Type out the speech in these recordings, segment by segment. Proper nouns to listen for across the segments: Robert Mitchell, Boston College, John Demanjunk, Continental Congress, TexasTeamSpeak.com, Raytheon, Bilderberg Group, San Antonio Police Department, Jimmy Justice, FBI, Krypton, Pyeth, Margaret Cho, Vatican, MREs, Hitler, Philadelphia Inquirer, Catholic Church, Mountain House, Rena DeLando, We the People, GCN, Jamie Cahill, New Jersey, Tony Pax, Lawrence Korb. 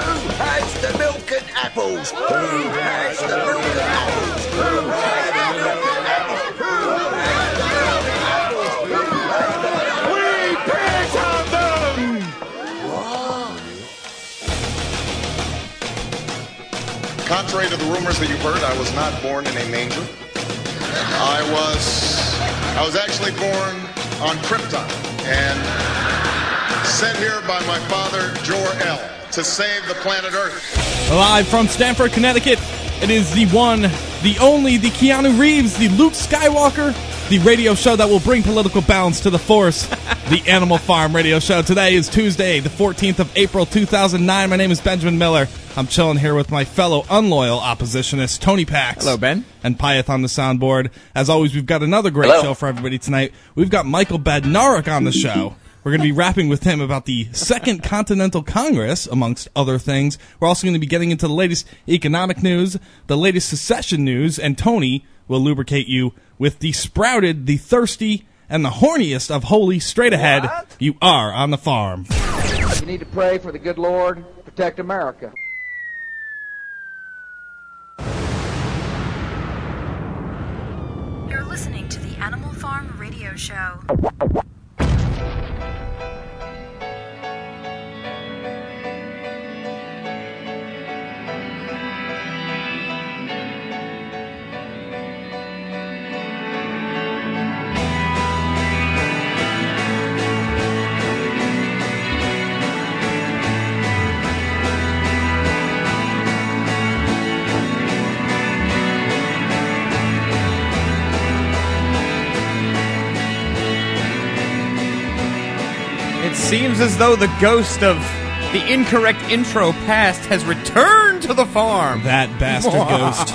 Who has the milk and apples? Who has the milk and apples? Who has the milk and apples? Who has the milk and apples? Who has the milk and apples? We picked on them! What? Contrary to the rumors that you've heard, I was not born in a manger. I was actually born on Krypton and sent here by my father, Jor-El, to save the planet Earth. Live from Stamford, Connecticut, it is the one, the only, the Keanu Reeves, the Luke Skywalker, the radio show that will bring political balance to the force, the Animal Farm radio show. Today is Tuesday, the 14th of April, 2009. My name is Benjamin Miller. I'm chilling here with my fellow unloyal oppositionist, Tony Pax. Hello, Ben. And Pyeth on the soundboard. As always, we've got another great show for everybody tonight. We've got Michael Badnarik on the show. We're going to be rapping with him about the Second Continental Congress, amongst other things. We're also going to be getting into the latest economic news, the latest secession news, and Tony will lubricate you with the sprouted, the thirsty, and the horniest of holy straight ahead. What? You are on the farm. You need to pray for the good Lord, protect America. You're listening to the Animal Farm Radio Show. Seems as though the ghost of the incorrect intro past has returned to the farm. That bastard ghost.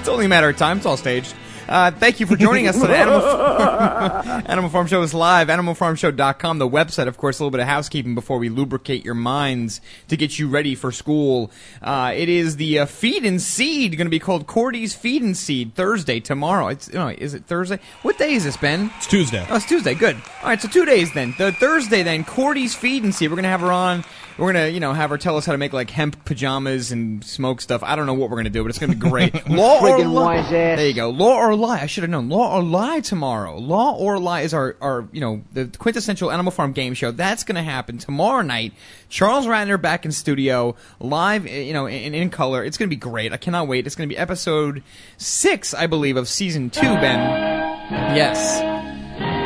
It's only a matter of time. It's all staged. Thank you for joining us on Animal Farm. Animal Farm Show is live. AnimalFarmShow.com, the website. Of course, a little bit of housekeeping before we lubricate your minds to get you ready for school. It is the Feed and Seed, going to be called Cordy's Feed and Seed, Thursday, tomorrow. Is it Thursday? What day is this, Ben? It's Tuesday. Oh, it's Tuesday. Good. All right, so 2 days then. The Thursday then, Cordy's Feed and Seed. We're going to have her on. We're going to, have her tell us how to make, hemp pajamas and smoke stuff. I don't know what we're going to do, but it's going to be great. Law or Lie. There you go. Law or Lie. I should have known. Law or Lie tomorrow. Law or Lie is our the quintessential Animal Farm game show. That's going to happen tomorrow night. Charles Ratner back in studio, live, in color. It's going to be great. I cannot wait. It's going to be episode 6, I believe, of season 2, Ben. Yes.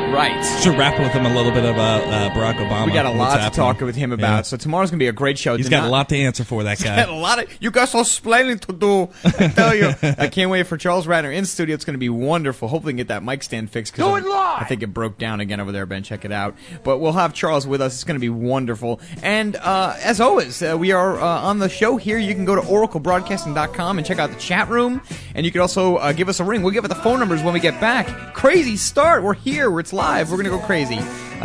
Right. Should wrap with him a little bit about Barack Obama. We got a lot to talk with him about, so tomorrow's going to be a great show. He's got a lot to answer for, that guy. You got so splaining to do, I tell you. I can't wait for Charles Ratner in studio. It's going to be wonderful. Hopefully we can get that mic stand fixed. Do it live! I think it broke down again over there, Ben. Check it out. But we'll have Charles with us. It's going to be wonderful. And as always, we are on the show here. You can go to oraclebroadcasting.com and check out the chat room. And you can also give us a ring. We'll give it the phone numbers when we get back. Crazy start. We're here. It's live. We're going to go crazy.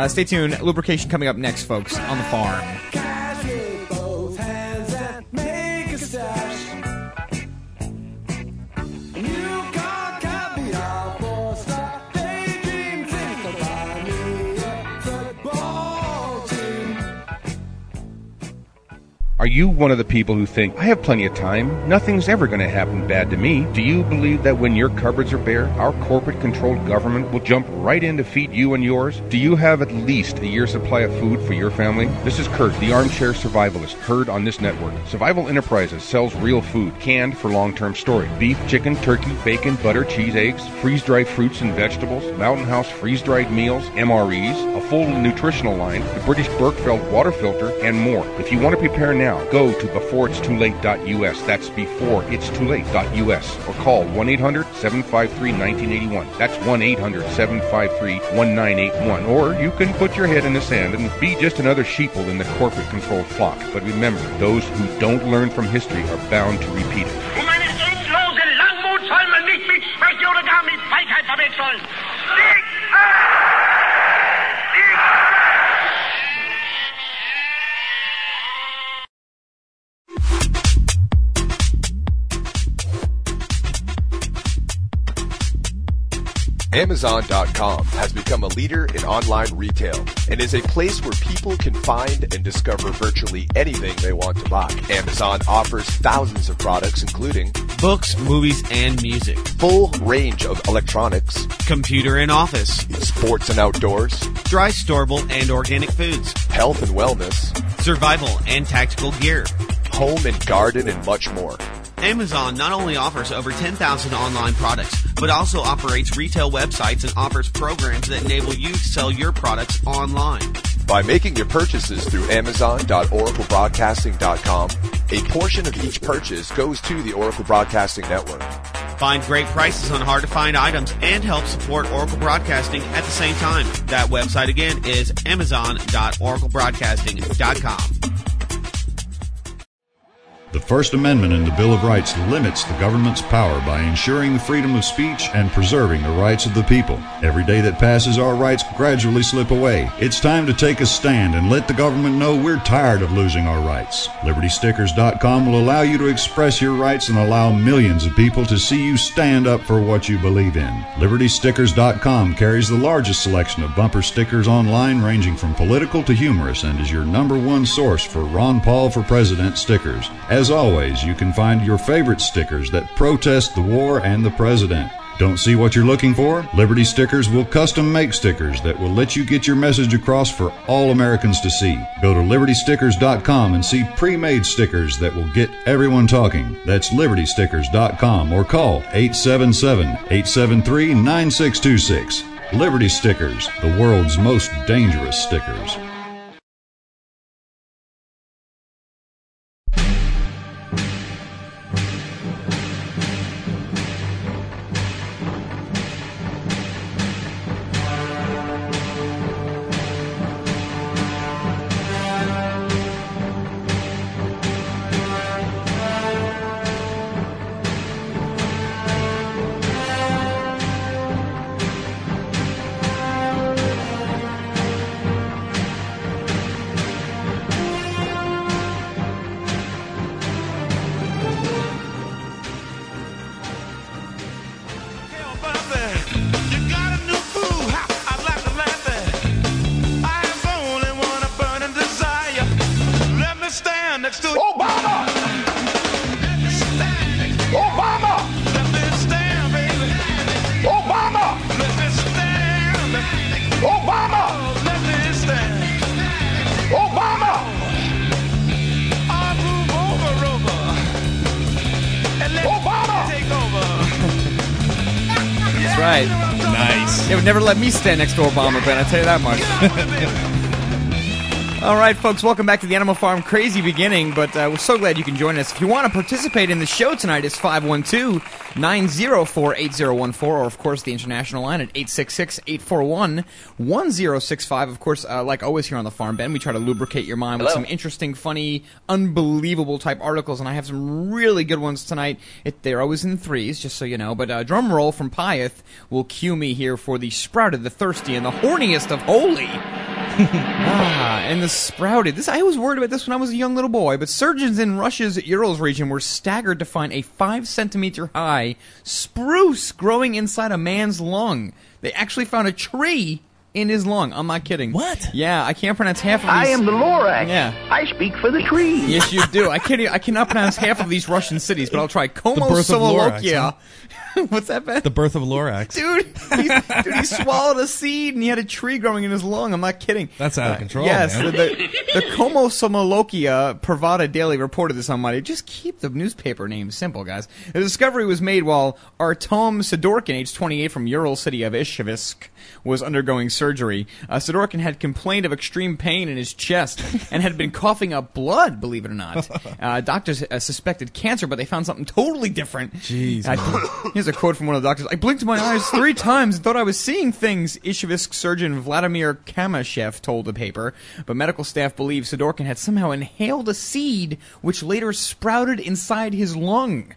Stay tuned. Lubrication coming up next, folks, on the farm. Are you one of the people who think, I have plenty of time, nothing's ever going to happen bad to me? Do you believe that when your cupboards are bare, our corporate-controlled government will jump right in to feed you and yours? Do you have at least a year's supply of food for your family? This is Kurt, the armchair survivalist, heard on this network. Survival Enterprises sells real food, canned for long-term storage. Beef, chicken, turkey, bacon, butter, cheese, eggs, freeze-dried fruits and vegetables, Mountain House freeze-dried meals, MREs, a full nutritional line, the British Berkefeld water filter, and more. If you want to prepare now, go to beforeitstoolate.us. That's beforeitstoolate.us. Or call 1-800-753-1981. That's 1-800-753-1981. Or you can put your head in the sand and be just another sheeple in the corporate-controlled flock. But remember, those who don't learn from history are bound to repeat it. Amazon.com has become a leader in online retail and is a place where people can find and discover virtually anything they want to buy. Amazon offers thousands of products, including books, movies, and music, full range of electronics, computer and office, sports and outdoors, dry, storable, and organic foods, health and wellness, survival and tactical gear, home and garden, and much more. Amazon not only offers over 10,000 online products, but also operates retail websites and offers programs that enable you to sell your products online. By making your purchases through Amazon.oraclebroadcasting.com, a portion of each purchase goes to the Oracle Broadcasting Network. Find great prices on hard-to-find items and help support Oracle Broadcasting at the same time. That website again is Amazon.oraclebroadcasting.com. The First Amendment in the Bill of Rights limits the government's power by ensuring the freedom of speech and preserving the rights of the people. Every day that passes, our rights gradually slip away. It's time to take a stand and let the government know we're tired of losing our rights. LibertyStickers.com will allow you to express your rights and allow millions of people to see you stand up for what you believe in. LibertyStickers.com carries the largest selection of bumper stickers online, ranging from political to humorous, and is your #1 source for Ron Paul for President stickers. As always, you can find your favorite stickers that protest the war and the president. Don't see what you're looking for? Liberty Stickers will custom make stickers that will let you get your message across for all Americans to see. Go to LibertyStickers.com and see pre-made stickers that will get everyone talking. That's LibertyStickers.com, or call 877-873-9626. Liberty Stickers, the world's most dangerous stickers. Never let me stand next to Obama, Ben, I'll tell you that much. All right, folks, welcome back to the Animal Farm. Crazy beginning, but we're so glad you can join us. If you want to participate in the show tonight, it's 512-904-8014, or, of course, the international line at 866-841-1065. Of course, like always here on the farm, Ben, we try to lubricate your mind with some interesting, funny, unbelievable type articles, and I have some really good ones tonight. They're always in threes, just so you know, but drum roll from Pyeth will cue me here for the sprouted, the thirsty, and the horniest of holy. And the sprouted. This, I was worried about this when I was a young little boy, but surgeons in Russia's Urals region were staggered to find a 5-centimeter high spruce growing inside a man's lung. They actually found a tree in his lung. I'm not kidding. What? Yeah, I can't pronounce half of these. I am the Lorax. Yeah. I speak for the tree. Yes, you do. I cannot pronounce half of these Russian cities, but I'll try. Komosolokia. What's that, Ben? The birth of Lorax. Dude, he swallowed a seed and he had a tree growing in his lung. I'm not kidding. That's out of control, yes, man. The Komosomolokia Pravda Daily reported this on Monday. Just keep the newspaper name simple, guys. The discovery was made while Artom Sidorkin, age 28, from Ural city of Izhevsk, was undergoing surgery. Sidorkin had complained of extreme pain in his chest and had been coughing up blood, believe it or not. Doctors suspected cancer, but they found something totally different. Jeez. Here's a quote from one of the doctors. I blinked my eyes 3 times and thought I was seeing things, Izhevsk surgeon Vladimir Kamashev told the paper. But medical staff believe Sidorkin had somehow inhaled a seed which later sprouted inside his lung.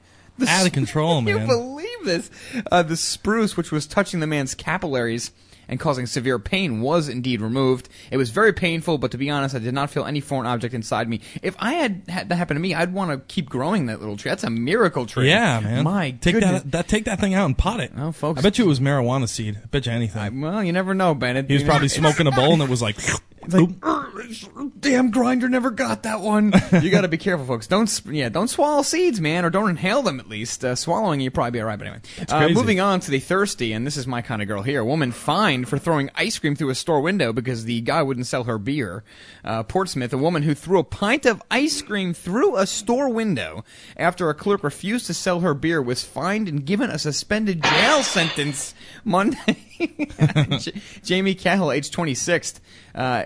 Out of control, man. Can you believe this? The spruce, which was touching the man's capillaries, and causing severe pain was indeed removed. It was very painful, but to be honest, I did not feel any foreign object inside me. If I had that happen to me, I'd want to keep growing that little tree. That's a miracle tree. Yeah, man. My goodness. Take that thing out and pot it. Oh, folks. I bet you it was marijuana seed. I bet you anything. Well, you never know, Bennett. He was probably smoking a bowl, and it was like... It's like, damn grinder never got that one. You got to be careful, folks. Don't swallow seeds, man, or don't inhale them at least. Swallowing, you'll probably be all right. But anyway, moving on to the thirsty, and this is my kind of girl here. A woman fined for throwing ice cream through a store window because the guy wouldn't sell her beer. Portsmouth, a woman who threw a pint of ice cream through a store window after a clerk refused to sell her beer was fined and given a suspended jail sentence Monday. Jamie Cahill, age 26,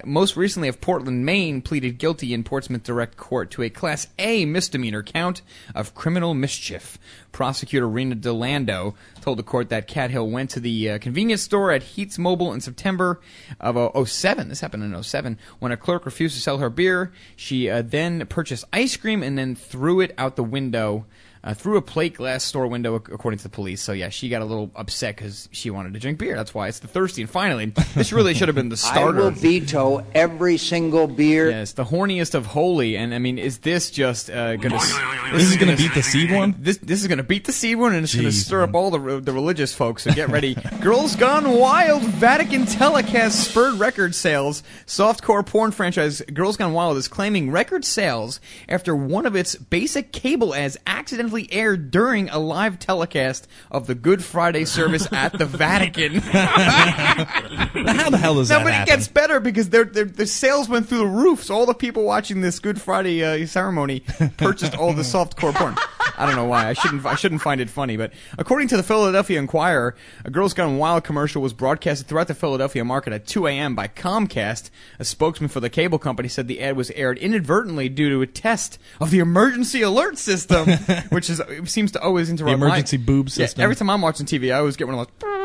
most recently of Portland, Maine, pleaded guilty in Portsmouth Direct Court to a Class A misdemeanor count of criminal mischief. Prosecutor Rena DeLando told the court that Cahill went to the convenience store at Heats Mobile in September of 07. This happened in 07. When a clerk refused to sell her beer, she then purchased ice cream and then threw it out the window. Through a plate glass store window, according to the police. So, yeah, she got a little upset because she wanted to drink beer. That's why it's the thirsty. And finally, this really should have been the starter. I will veto every single beer. Yes, the horniest of holy. And, I mean, is this just going to... This is going to beat the seed one? This is going to beat the seed one, and it's going to stir up all the religious folks. So get ready. Girls Gone Wild Vatican telecast spurred record sales. Softcore porn franchise Girls Gone Wild is claiming record sales after one of its basic cable ads accidentally aired during a live telecast of the Good Friday service at the Vatican. How the hell does that happen? But it gets better because the sales went through the roof. So all the people watching this Good Friday ceremony purchased all the softcore porn. I don't know why. I shouldn't find it funny, but according to the Philadelphia Inquirer, a Girls Gone Wild commercial was broadcasted throughout the Philadelphia market at 2 a.m. by Comcast. A spokesman for the cable company said the ad was aired inadvertently due to a test of the emergency alert system, which seems to always interrupt the emergency boob system. Yeah, every time I'm watching TV, I always get one of those.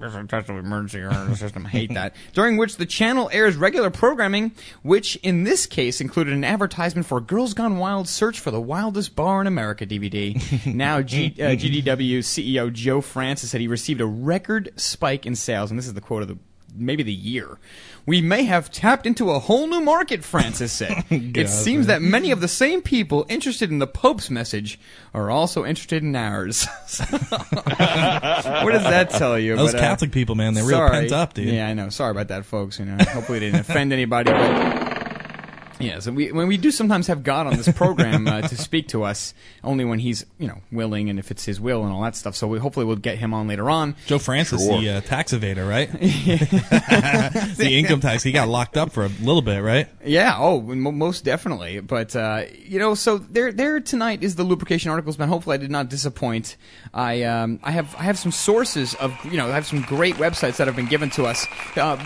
There's a test of emergency alert system. I hate that. During which the channel airs regular programming, which in this case included an advertisement for Girls Gone Wild Search for the Wildest Bar in America DVD. Now GDW CEO Joe Francis said he received a record spike in sales, and this is the quote of the year. We may have tapped into a whole new market, Francis said. It seems that many of the same people interested in the Pope's message are also interested in ours. What does that tell you? Those Catholic people, man, they're real pent up, dude. Yeah, I know. Sorry about that, folks. You know, hopefully they didn't offend anybody. Yeah, so we do sometimes have God on this program to speak to us, only when he's, willing and if it's his will and all that stuff. So hopefully we'll get him on later on. Joe Francis, the tax evader, right? The income tax. He got locked up for a little bit, right? Yeah, most definitely. But, so there tonight is the lubrication articles, man. Hopefully I did not disappoint. I have some sources of, I have some great websites that have been given to us.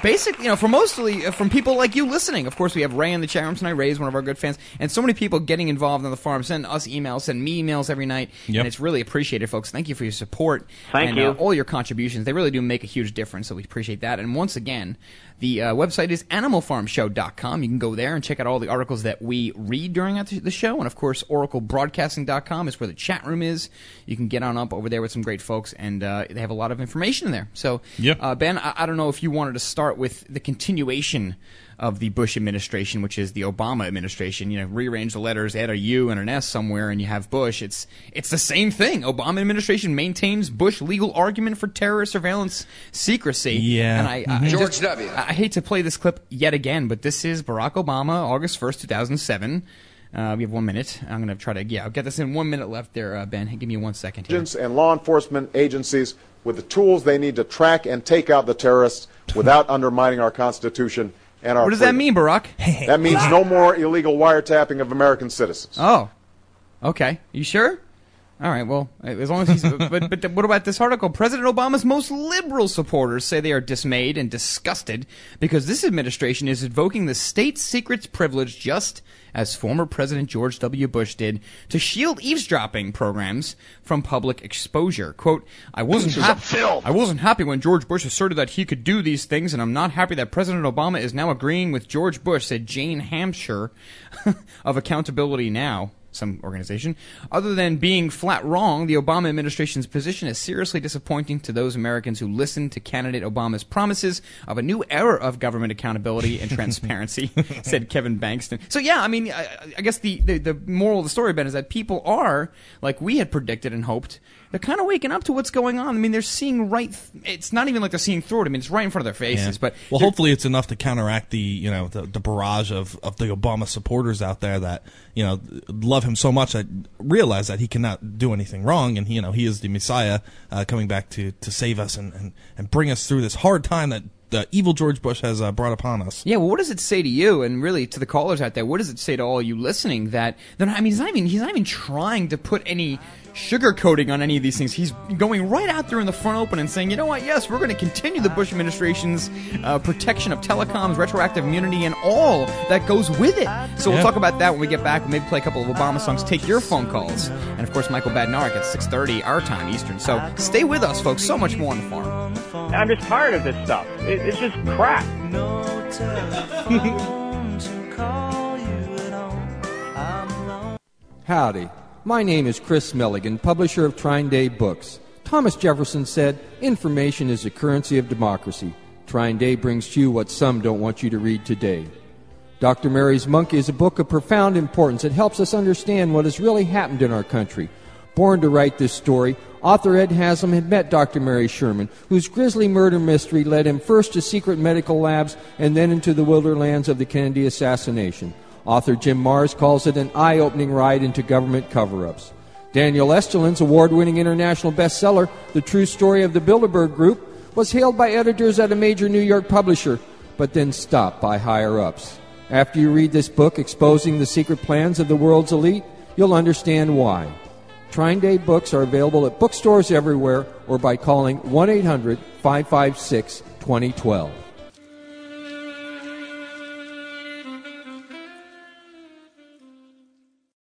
Basically, mostly from people like you listening. Of course, we have Ray in the chat room. And I raise one of our good fans, and so many people getting involved on the farm, send me emails every night, and it's really appreciated, folks. Thank you for your support. Thank you. All your contributions. They really do make a huge difference, so we appreciate that. And once again, the website is animalfarmshow.com. You can go there and check out all the articles that we read during the show, and of course, oraclebroadcasting.com is where the chat room is. You can get on up over there with some great folks, and they have a lot of information there. So, Ben, I don't know if you wanted to start with the continuation of the Bush administration, which is the Obama administration. Rearrange the letters, add a U and an S somewhere, and you have Bush. It's the same thing. Obama administration maintains Bush legal argument for terror surveillance secrecy. Yeah. And I hate to play this clip yet again, but this is Barack Obama, August 1st, 2007. We have 1 minute. I'm going to try to, I'll get this in 1 minute left there, Ben. Hey, give me 1 second here. And law enforcement agencies with the tools they need to track and take out the terrorists without undermining our Constitution. What does that mean, Barack? That means no more illegal wiretapping of American citizens. Oh, okay. You sure? All right, well, as long as he's... but what about this article? President Obama's most liberal supporters say they are dismayed and disgusted because this administration is invoking the state secrets privilege just as former President George W. Bush did to shield eavesdropping programs from public exposure. Quote, I wasn't happy when George Bush asserted that he could do these things, and I'm not happy that President Obama is now agreeing with George Bush, said Jane Hampshire of Accountability Now. some organization. Other than being flat wrong, the Obama administration's position is seriously disappointing to those Americans who listen to candidate Obama's promises of a new era of government accountability and transparency, said Kevin Bankston. So, yeah, I mean, I guess the moral of the story, Ben, is that people are, like we had predicted and hoped, they're kind of waking up to what's going on. I mean, they're seeing it's not even like they're seeing through it. I mean, it's right in front of their faces. Yeah. But well, hopefully it's enough to counteract the barrage of the Obama supporters out there that, you know, love him so much that realize that he cannot do anything wrong, and he is the Messiah coming back to save us and bring us through this hard time that the evil George Bush has brought upon us. Yeah, well, what does it say to you, and really to the callers out there? What does it say to all you listening that they're not, I mean, he's not even trying to put any sugarcoating on any of these things. He's going right out there in the front open and saying, you know what, yes, we're going to continue the Bush administration's protection of telecoms, retroactive immunity, and all that goes with it. So we'll talk about that when we get back. We'll maybe play a couple of Obama songs, take your phone calls, and of course Michael Badnarik at 6:30 our time Eastern. So stay with us, folks. So much more on the farm. I'm just tired of this stuff. It's just crap. No telephone to call you at all. I'm lonely. Howdy. My name is Chris Milligan, publisher of Trine Day Books. Thomas Jefferson said, "Information is the currency of democracy." Trine Day brings to you what some don't want you to read today. Dr. Mary's Monkey is a book of profound importance. It helps us understand what has really happened in our country. Born to write this story, author Ed Haslam had met Dr. Mary Sherman, whose grisly murder mystery led him first to secret medical labs and then into the wilder lands of the Kennedy assassination. Author Jim Marrs calls it an eye-opening ride into government cover-ups. Daniel Estulin's award-winning international bestseller, The True Story of the Bilderberg Group, was hailed by editors at a major New York publisher, but then stopped by higher-ups. After you read this book exposing the secret plans of the world's elite, you'll understand why. Trine Day Books are available at bookstores everywhere or by calling 1-800-556-2012.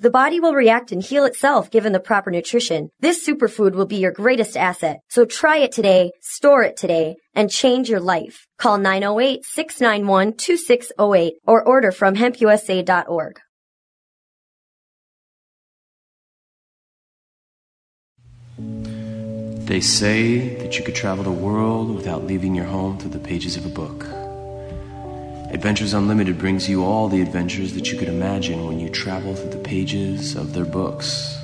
The body will react and heal itself given the proper nutrition. This superfood will be your greatest asset. So try it today, store it today, and change your life. Call 908-691-2608 or order from hempusa.org. They say that you could travel the world without leaving your home through the pages of a book. Adventures Unlimited brings you all the adventures that you could imagine when you travel through the pages of their books.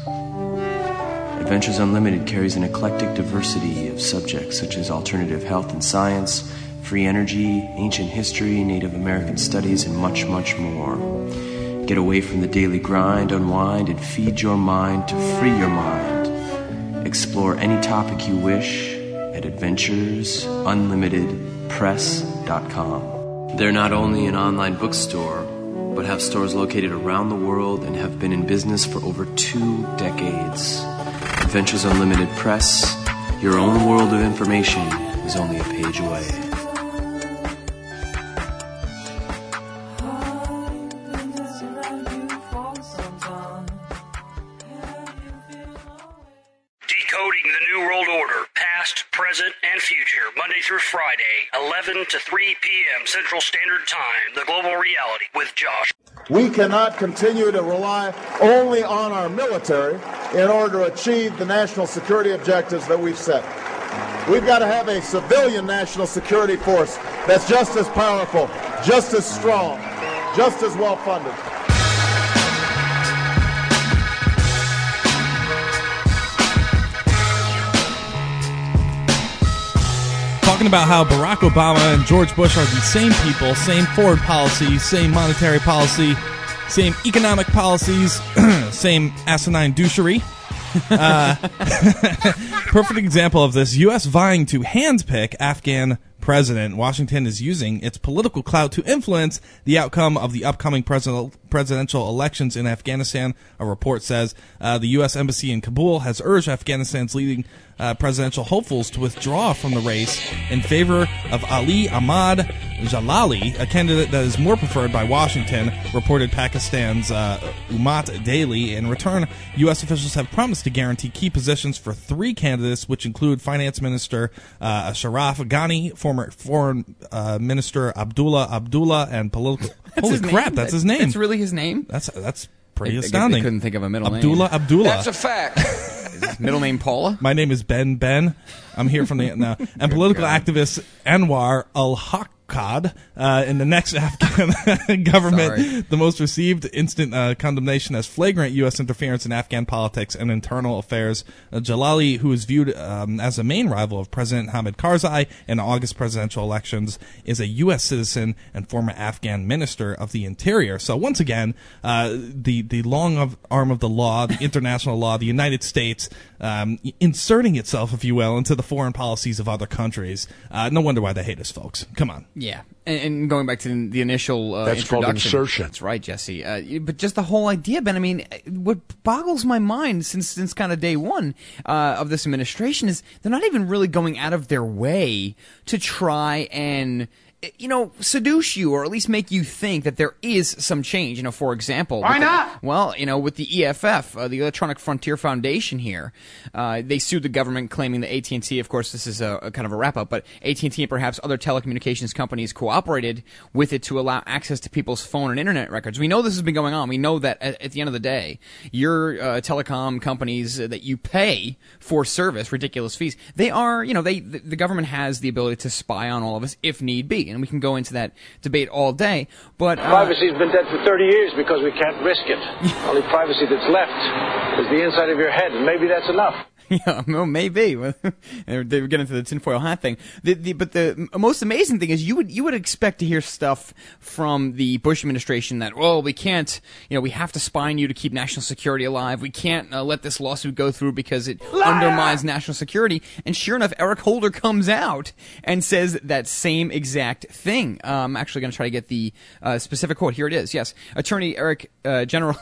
Adventures Unlimited carries an eclectic diversity of subjects such as alternative health and science, free energy, ancient history, Native American studies, and much, much more. Get away from the daily grind, unwind, and feed your mind to free your mind. Explore any topic you wish at AdventuresUnlimitedPress.com. They're not only an online bookstore, but have stores located around the world and have been in business for over 2 decades. Adventures Unlimited Press, your own world of information is only a page away. Decoding the New World Order, past, present, and future, Monday through Friday, 11 to 3 p.m. Central Standard Time, The Global Reality with Josh. We cannot continue to rely only on our military in order to achieve the national security objectives that we've set. We've got to have a civilian national security force that's just as powerful, just as strong, just as well-funded. Talking about how Barack Obama and George Bush are the same people, same foreign policy, same monetary policy, same economic policies, same asinine douchery. Perfect example of this, U.S. vying to handpick Afghan president. Washington is using its political clout to influence the outcome of the upcoming presidential elections in Afghanistan. A report says the U.S. Embassy in Kabul has urged Afghanistan's leading presidential hopefuls to withdraw from the race in favor of Ali Ahmad Jalali, a candidate that is more preferred by Washington, reported Pakistan's Umat Daily. In return, U.S. officials have promised to guarantee key positions for three candidates, which include Finance Minister Sharaf Ghani, former Foreign Minister Abdullah, and political... Holy crap, that's his name. That's really his name? That's pretty astounding. I couldn't think of a middle name. Abdullah. That's a fact. Is his middle name Paula? My name is Ben. I'm here from the... No. And political activist Anwar al-Haqqad in the next Afghan government. Sorry. The most received instant condemnation as flagrant U.S. interference in Afghan politics and internal affairs. Jalali, who is viewed as a main rival of President Hamid Karzai in the August presidential elections, is a U.S. citizen and former Afghan minister of the interior. So once again, the long arm of the law, the international law, the United States inserting itself, if you will, into the foreign policies of other countries. No wonder why they hate us, folks. Come on. Yeah, and going back to the initial that's called insertion. That's right, Jesse. But just the whole idea, Ben. I mean, what boggles my mind since kind of day one of this administration is they're not even really going out of their way to try and, you know, seduce you or at least make you think that there is some change. You know, for example, why not? Well, you know, with the EFF, the Electronic Frontier Foundation here, they sued the government claiming that AT&T, of course, this is a kind of a wrap-up, but AT&T and perhaps other telecommunications companies cooperated with it to allow access to people's phone and internet records. We know this has been going on. We know that at the end of the day, your telecom companies that you pay for service, ridiculous fees, they are, you know, the government has the ability to spy on all of us if need be. And we can go into that debate all day. But privacy's been dead for 30 years because we can't risk it. Only privacy that's left is the inside of your head, and maybe that's enough. Yeah, well, maybe. They're getting into the tinfoil hat thing. But the most amazing thing is you would expect to hear stuff from the Bush administration that, well, we can't, you know, we have to spy on you to keep national security alive. We can't let this lawsuit go through because it undermines national security. And sure enough, Eric Holder comes out and says that same exact thing. I'm actually going to try to get the specific quote. Here it is. Yes. Attorney General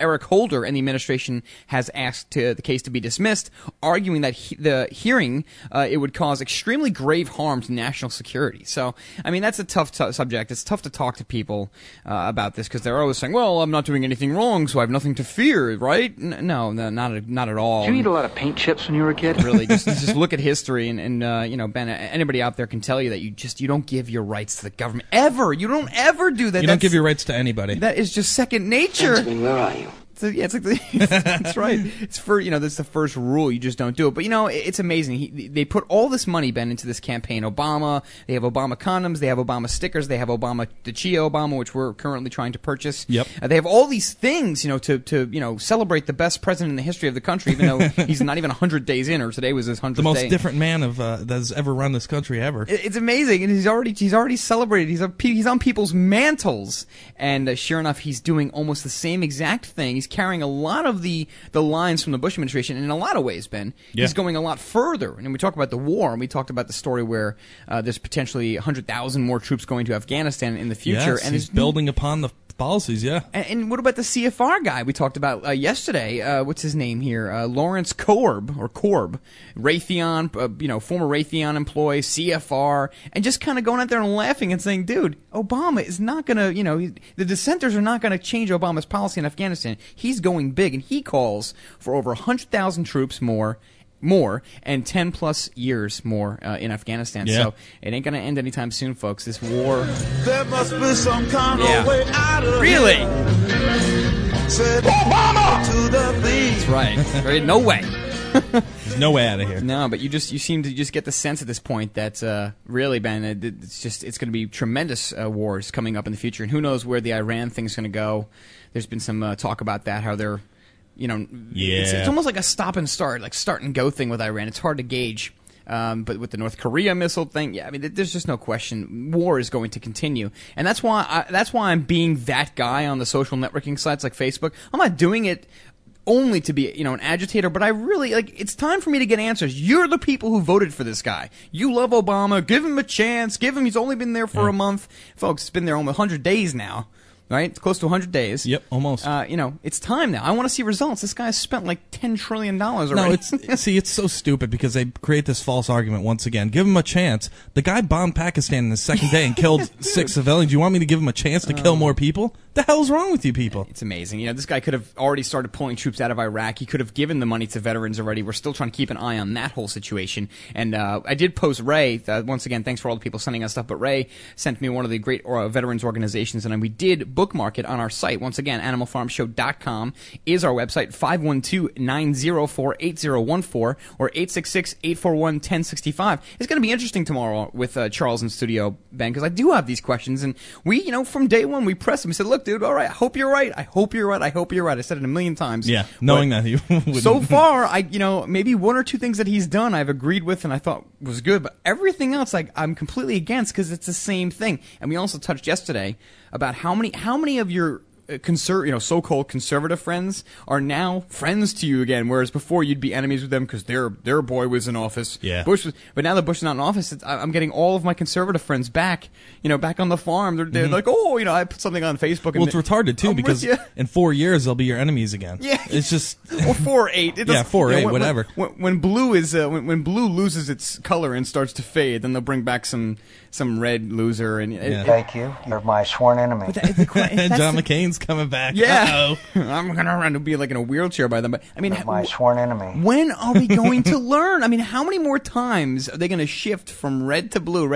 Eric Holder and the administration has asked the case to be dismissed, arguing that the hearing it would cause extremely grave harm to national security. So, I mean, that's a tough subject. It's tough to talk to people about this because they're always saying, "Well, I'm not doing anything wrong, so I have nothing to fear." Right? No, not at all. Did you eat a lot of paint chips when you were a kid? Really? Just look at history, and you know, Ben, anybody out there can tell you that you don't give your rights to the government ever. You don't ever do that. You don't give your rights to anybody. That is just second nature. Anthony, where are you? Yeah, it's like that's right. It's for, you know, that's the first rule. You just don't do it. But, you know, it's amazing. They put all this money, Ben, into this campaign. Obama, they have Obama condoms, they have Obama stickers, they have Obama, the Chia Obama, which we're currently trying to purchase. Yep. They have all these things, you know, to you know, celebrate the best president in the history of the country, even though he's not even 100 days in, or today was his 100th day. The most different man that has ever run this country ever. It's amazing, and he's already celebrated. He's on people's mantles, and sure enough, he's doing almost the same exact thing. He's carrying a lot of the lines from the Bush administration, and in a lot of ways, Ben, he's going a lot further. And we talk about the war, and we talked about the story where there's potentially 100,000 more troops going to Afghanistan in the future. Yes, and he's building upon the policies, yeah. And what about the CFR guy we talked about yesterday? What's his name here? Lawrence Korb, Raytheon, you know, former Raytheon employee, CFR, and just kind of going out there and laughing and saying, dude, Obama is not going to, you know, the dissenters are not going to change Obama's policy in Afghanistan. He's going big, and he calls for over 100,000 troops more, and 10-plus years more in Afghanistan. Yeah. So it ain't going to end anytime soon, folks. This war... There must be some kind of way out of Said Obama! That's right. No way. There's no way out of here. No, but you seem to just get the sense at this point that really, Ben, it's going to be tremendous wars coming up in the future, and who knows where the Iran thing's going to go. There's been some talk about that, how they're, you know, it's almost like a stop and start, like start and go thing with Iran. It's hard to gauge. But with the North Korea missile thing, yeah, I mean, there's just no question war is going to continue, and that's why I'm being that guy on the social networking sites like Facebook. I'm not doing it only to be, you know, an agitator, but I really, like, it's time for me to get answers. You're the people who voted for this guy. You love Obama. Give him a chance. Give him, he's only been there for a month. Folks, it's been there almost 100 days now, right? It's close to 100 days. Yep, almost. You know, it's time now. I want to see results. This guy's spent like $10 trillion already. No, it's, see, it's so stupid because they create this false argument once again. Give him a chance. The guy bombed Pakistan in the second day and killed 6 civilians. You want me to give him a chance to kill more people? The hell's wrong with you people? It's amazing. You know, this guy could have already started pulling troops out of Iraq. He could have given the money to veterans already. We're still trying to keep an eye on that whole situation. And I did post Ray. Once again, thanks for all the people sending us stuff. But Ray sent me one of the great veterans organizations, and we did bookmark it on our site. Once again, animalfarmshow.com is our website. 512-904-8014 or 866-841-1065. It's going to be interesting tomorrow with Charles in studio, Ben, because I do have these questions. And we, you know, from day one, we pressed him and said, look, dude, all right, I hope you're right. I hope you're right. I hope you're right. I said it a million times. Yeah, knowing that he wouldn't. So far, you know, maybe one or two things that he's done I've agreed with and I thought was good, but everything else I'm completely against because it's the same thing. And we also touched yesterday about how many of your so-called conservative friends are now friends to you again, whereas before you'd be enemies with them because their boy was in office. Yeah. Bush was, but now that Bush is not in office, I'm getting all of my conservative friends back, you know, back on the farm. They're like, oh, you know, I put something on Facebook. Well, it's retarded too because in 4 years they'll be your enemies again. Yeah. It's just or 4 or 8. It yeah, 4 or 8, whatever. When blue is when blue loses its color and starts to fade, then they'll bring back some red loser. And thank you. You're my sworn enemy. John McCain's coming back. Yeah. Uh-oh. I'm going to run to be like in a wheelchair by them. But I mean, my sworn enemy. When are we going to learn? I mean, how many more times are they going to shift from red to blue,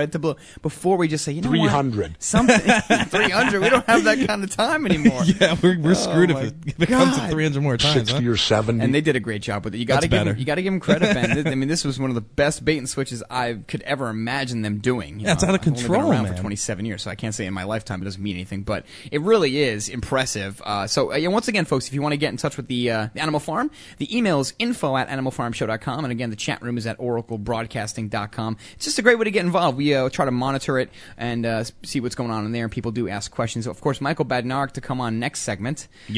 before we just say, you know 300. What? 300. We don't have that kind of time anymore. Yeah, we're screwed if it comes to 300 more times. 60 or 70. And they did a great job with it. You got to give them credit, Ben. I mean, this was one of the best bait and switches I could ever imagine them doing. You know, it's out of control. I've only been around for 27 years, so I can't say in my lifetime it doesn't mean anything, but it really is impressive. So once again, folks, if you want to get in touch with the Animal Farm, the email is info@animalfarmshow.com, and again, the chat room is at oraclebroadcasting.com. It's just a great way to get involved. We try to monitor it and see what's going on in there, and people do ask questions. Of course, Michael Badnarik to come on next segment, which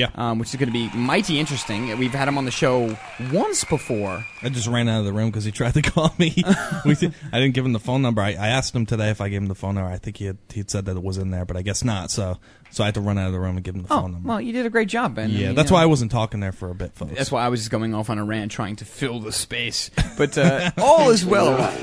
is going to be mighty interesting. We've had him on the show once before. I just ran out of the room because he tried to call me. I didn't give him the phone number. I asked him today if I gave him the phone number. I think he'd said that it was in there, but I guess not, so I had to run out of the room and give him the phone number. Well, you did a great job, Ben. Yeah, that's why I wasn't talking there for a bit, folks. That's why I was just going off on a rant trying to fill the space. But all is well.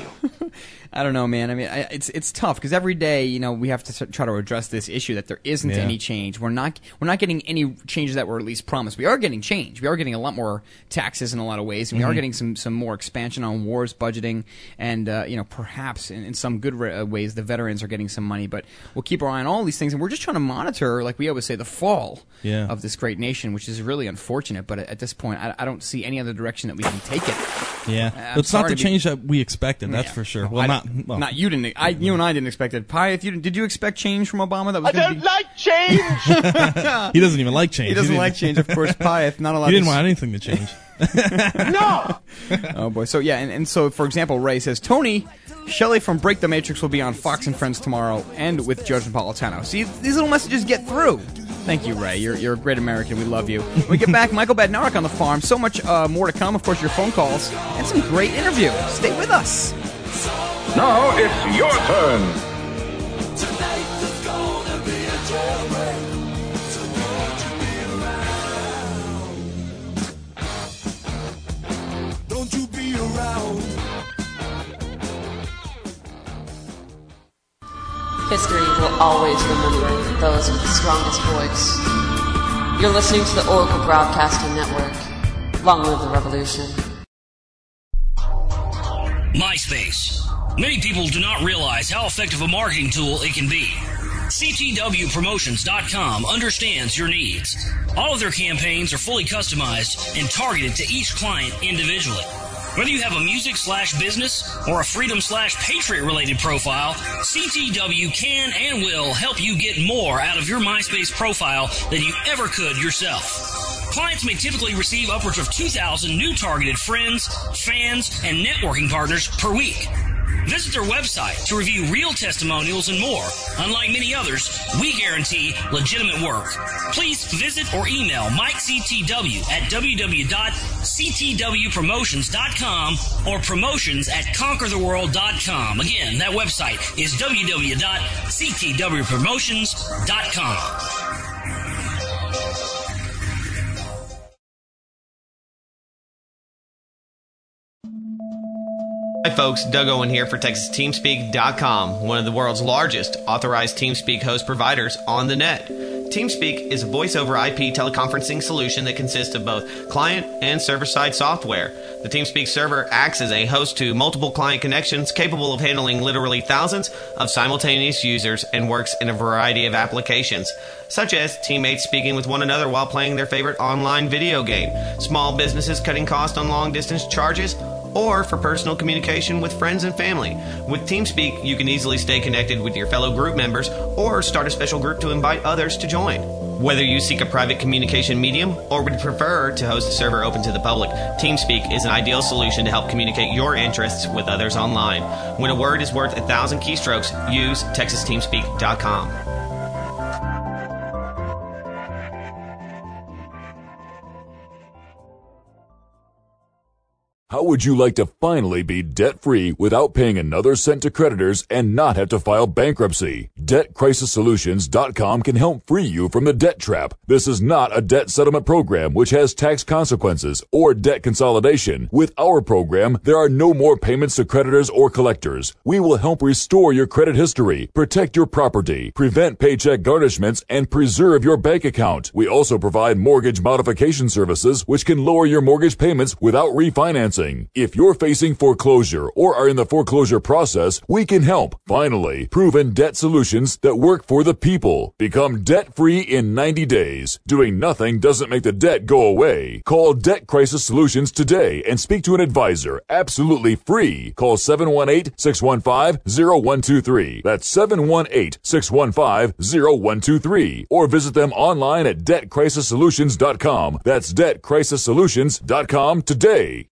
I don't know, man. I mean, it's tough because every day, you know, we have to try to address this issue that there isn't any change. We're not getting any changes that were at least promised. We are getting change. We are getting a lot more taxes in a lot of ways, and we are getting some more expansion on wars budgeting, and you know, perhaps in some good ways the veterans are getting some money. But we'll keep our eye on all these things, and we're just trying to monitor, like we always say, the fall of this great nation, which is really unfortunate. But at this point, I don't see any other direction that we can take it. Yeah, it's not the change that we expected. That's for sure. Well, not you didn't. You and I didn't expect it. Pyeth, did you expect change from Obama? That was I don't like change. He doesn't even like change. He doesn't like change. Of course, Pyeth not allowed. He didn't want anything to change. No. Oh boy. So yeah, and so for example, Ray says Tony Shelley from Break the Matrix will be on Fox and Friends tomorrow, and with Judge Napolitano. See, these little messages get through. Thank you, Ray. You're a great American. We love you. When we get back, Michael Badnarik on the farm. So much more to come. Of course, your phone calls and some great interview. Stay with us. Now it's your turn. Tonight is gonna be a jailbreak. So won't you be around? Don't you be around. History will always remember those with the strongest voice. You're listening to the Oracle Broadcasting Network. Long live the revolution. MySpace. Many people do not realize how effective a marketing tool it can be. CTWPromotions.com understands your needs. All of their campaigns are fully customized and targeted to each client individually. Whether you have a music/business or a freedom/patriot-related profile, CTW can and will help you get more out of your MySpace profile than you ever could yourself. Clients may typically receive upwards of 2,000 new targeted friends, fans, and networking partners per week. Visit their website to review real testimonials and more. Unlike many others, we guarantee legitimate work. Please visit or email MikeCTW at www.ctwpromotions.com or promotions@conquertheworld.com. Again, that website is www.ctwpromotions.com. Hi folks, Doug Owen here for TexasTeamSpeak.com, one of the world's largest authorized TeamSpeak host providers on the net. TeamSpeak is a voice over IP teleconferencing solution that consists of both client and server-side software. The TeamSpeak server acts as a host to multiple client connections capable of handling literally thousands of simultaneous users and works in a variety of applications, such as teammates speaking with one another while playing their favorite online video game, small businesses cutting costs on long-distance charges, or for personal communication with friends and family. With TeamSpeak, you can easily stay connected with your fellow group members or start a special group to invite others to join. Whether you seek a private communication medium or would prefer to host a server open to the public, TeamSpeak is an ideal solution to help communicate your interests with others online. When a word is worth 1,000 keystrokes, use TexasTeamSpeak.com. How would you like to finally be debt-free without paying another cent to creditors and not have to file bankruptcy? DebtCrisisSolutions.com can help free you from the debt trap. This is not a debt settlement program which has tax consequences or debt consolidation. With our program, there are no more payments to creditors or collectors. We will help restore your credit history, protect your property, prevent paycheck garnishments, and preserve your bank account. We also provide mortgage modification services which can lower your mortgage payments without refinancing. If you're facing foreclosure or are in the foreclosure process, we can help. Finally, proven debt solutions that work for the people. Become debt-free in 90 days. Doing nothing doesn't make the debt go away. Call Debt Crisis Solutions today and speak to an advisor absolutely free. Call 718-615-0123. That's 718-615-0123. Or visit them online at DebtCrisisSolutions.com. That's DebtCrisisSolutions.com today.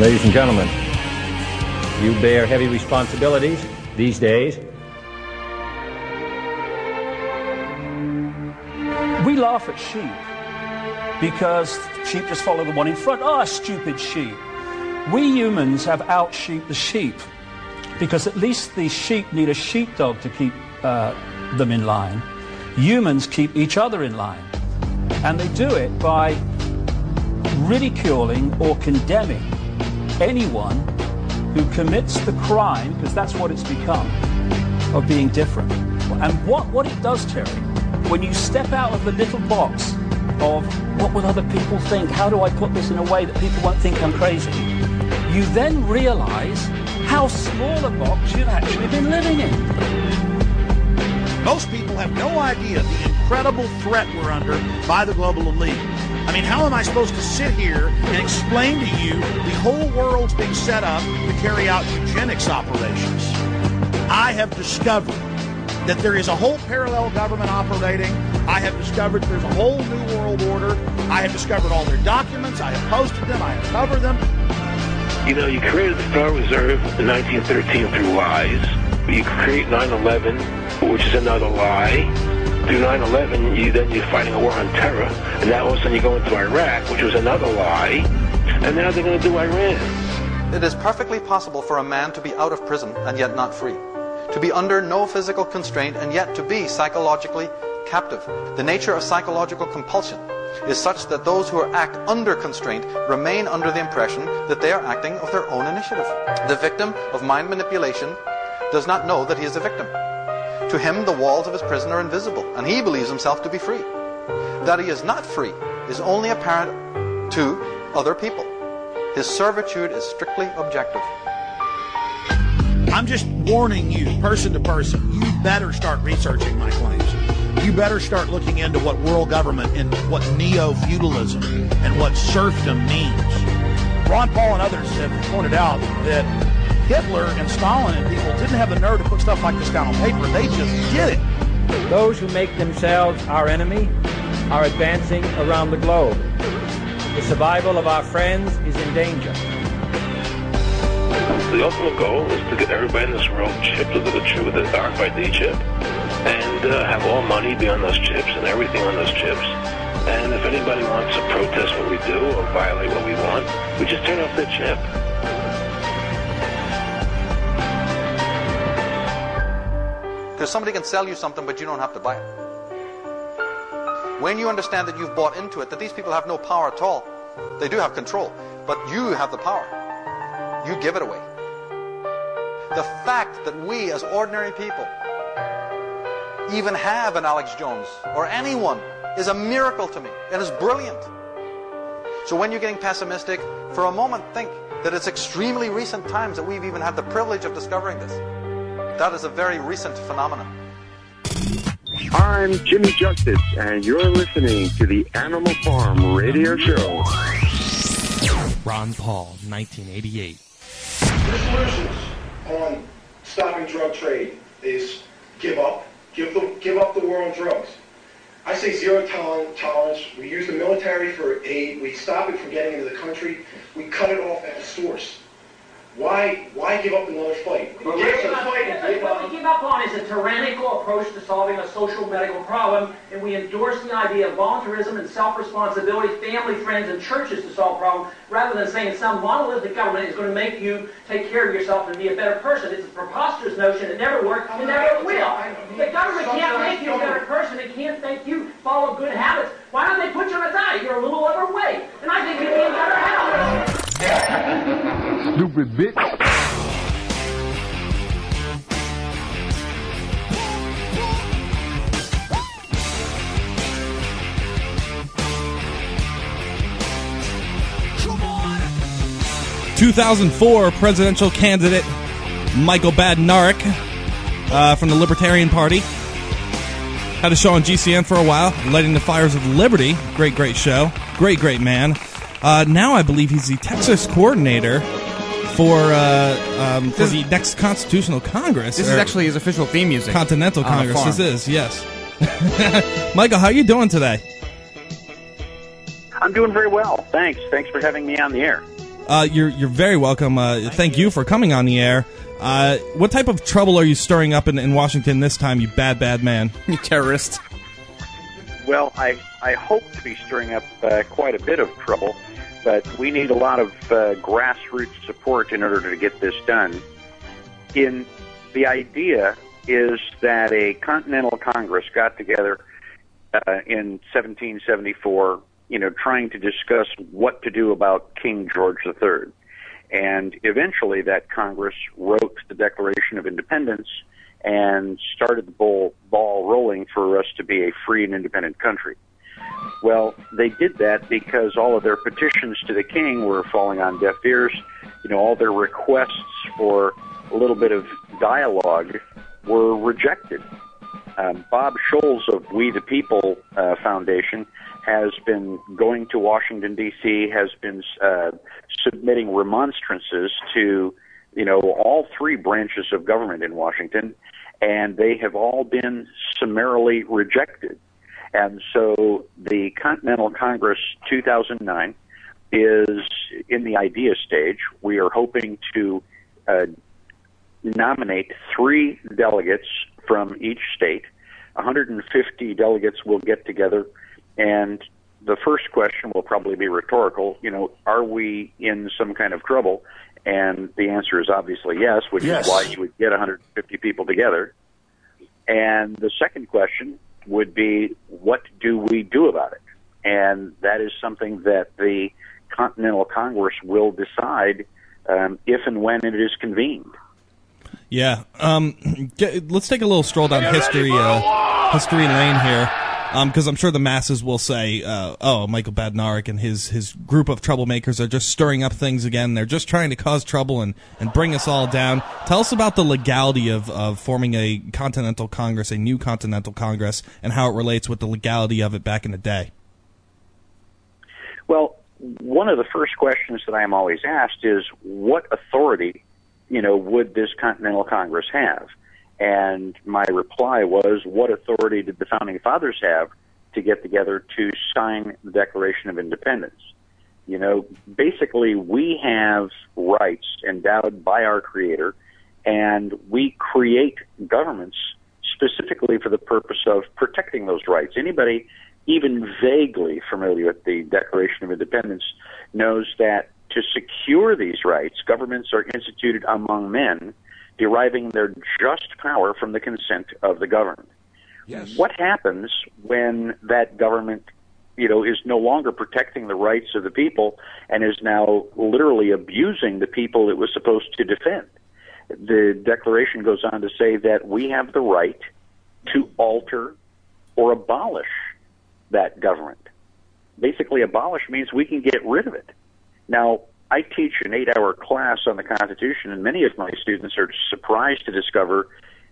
Ladies and gentlemen, you bear heavy responsibilities these days. We laugh at sheep because sheep just follow the one in front. Ah, stupid sheep. We humans have out-sheeped the sheep because at least the sheep need a sheepdog to keep them in line. Humans keep each other in line. And they do it by ridiculing or condemning anyone who commits the crime, because that's what it's become, of being different. And what it does, Terry, when you step out of the little box of what will other people think, how do I put this in a way that people won't think I'm crazy, you then realize how small a box you've actually been living in. Most people have no idea the incredible threat we're under by the global elite. I mean, how am I supposed to sit here and explain to you the whole world's being set up to carry out eugenics operations? I have discovered that there is a whole parallel government operating. I have discovered there's a whole new world order. I have discovered all their documents. I have posted them. I have covered them. You know, you created the Federal Reserve in 1913 through lies. You create 9/11, which is another lie. Through 9/11, you're fighting a war on terror, and now all of a sudden you go into Iraq, which was another lie, and now they're going to do Iran. It is perfectly possible for a man to be out of prison and yet not free, to be under no physical constraint and yet to be psychologically captive. The nature of psychological compulsion is such that those who act under constraint remain under the impression that they are acting of their own initiative. The victim of mind manipulation does not know that he is a victim. To him, the walls of his prison are invisible, and he believes himself to be free. That he is not free is only apparent to other people. His servitude is strictly objective. I'm just warning you, person to person, you better start researching my claims. You better start looking into what world government and what neo-feudalism and what serfdom means. Ron Paul and others have pointed out that Hitler and Stalin and people didn't have the nerve to put stuff like this down on paper. They just did it. Those who make themselves our enemy are advancing around the globe. The survival of our friends is in danger. The ultimate goal is to get everybody in this world chipped with a chip, with an RFID chip, and have all money be on those chips and everything on those chips. And if anybody wants to protest what we do or violate what we want, we just turn off their chip. Because somebody can sell you something, but you don't have to buy it. When you understand that you've bought into it, that these people have no power at all, they do have control, but you have the power. You give it away. The fact that we as ordinary people even have an Alex Jones or anyone is a miracle to me, and is brilliant. So when you're getting pessimistic, for a moment think that it's extremely recent times that we've even had the privilege of discovering this. That is a very recent phenomenon. I'm Jimmy Justice, and you're listening to the Animal Farm Radio Show. Ron Paul, 1988. The solutions on stopping drug trade is give up the war on drugs. I say zero tolerance. We use the military for aid. We stop it from getting into the country. We cut it off at the source. Why give up another fight? What we give up on is a tyrannical approach to solving a social medical problem, and we endorse the idea of voluntarism and self-responsibility, family, friends, and churches to solve problems, rather than saying some monolithic government is going to make you take care of yourself and be a better person. It's a preposterous notion. It never worked. It never will. The government can't make you a better person. It can't make you follow good habits. Why don't they put you on a diet? You're a little overweight, and I think you'd be in better health. Stupid bitch. Come on. 2004 presidential candidate Michael Badnarik from the Libertarian Party had a show on GCN for a while, Lighting the Fires of Liberty. Great show. Great man. Now I believe he's the Texas coordinator for the next Constitutional Congress. This is actually his official theme music. Continental Congress, this is, yes. Michael, how are you doing today? I'm doing very well, thanks. Thanks for having me on the air. You're very welcome. Thank you for coming on the air. What type of trouble are you stirring up in Washington this time, you bad man? You terrorist. Well, I hope to be stirring up quite a bit of trouble. But we need a lot of grassroots support in order to get this done. The idea is that a Continental Congress got together in 1774, trying to discuss what to do about King George III. And eventually that Congress wrote the Declaration of Independence and started the ball rolling for us to be a free and independent country. Well, they did that because all of their petitions to the king were falling on deaf ears. All their requests for a little bit of dialogue were rejected. Bob Scholes of We the People Foundation has been going to Washington, D.C., has been submitting remonstrances to, all three branches of government in Washington, and they have all been summarily rejected. And so the Continental Congress 2009 is in the idea stage. We are hoping to nominate 3 delegates from each state. 150 delegates will get together, and the first question will probably be rhetorical. Are we in some kind of trouble? And the answer is obviously yes, which is why you would get 150 people together. And the second question would be, what do we do about it? And that is something that the Continental Congress will decide if and when it is convened. Yeah. Let's take a little stroll down history lane here. because I'm sure the masses will say, oh, Michael Badnarik and his group of troublemakers are just stirring up things again. They're just trying to cause trouble and bring us all down. Tell us about the legality of forming a Continental Congress, a new Continental Congress, and how it relates with the legality of it back in the day. Well, one of the first questions that I'm always asked is, what authority, would this Continental Congress have? And my reply was, what authority did the Founding Fathers have to get together to sign the Declaration of Independence? Basically, we have rights endowed by our Creator, and we create governments specifically for the purpose of protecting those rights. Anybody even vaguely familiar with the Declaration of Independence knows that to secure these rights, governments are instituted among men, deriving their just power from the consent of the governed. Yes. What happens when that government, is no longer protecting the rights of the people and is now literally abusing the people it was supposed to defend? The Declaration goes on to say that we have the right to alter or abolish that government. Basically, abolish means we can get rid of it. Now, I teach an 8-hour class on the Constitution, and many of my students are surprised to discover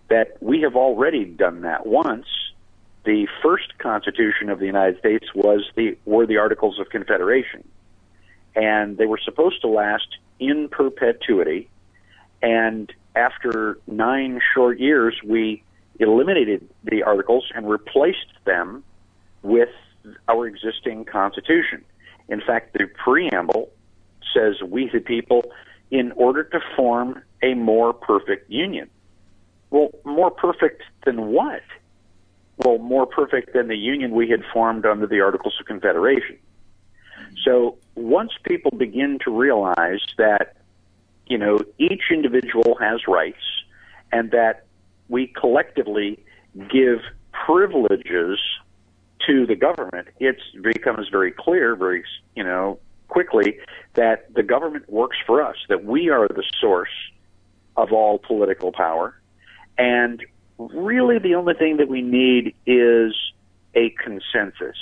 that we have already done that once. The first Constitution of the United States were the Articles of Confederation, and they were supposed to last in perpetuity. And after 9 short years, we eliminated the Articles and replaced them with our existing Constitution. In fact, the preamble says, "We the people, in order to form a more perfect union." Well, more perfect than what? Well, more perfect than the union we had formed under the Articles of Confederation. So once people begin to realize that, each individual has rights and that we collectively give privileges to the government, it becomes very clear, quickly, that the government works for us, that we are the source of all political power. And really the only thing that we need is a consensus.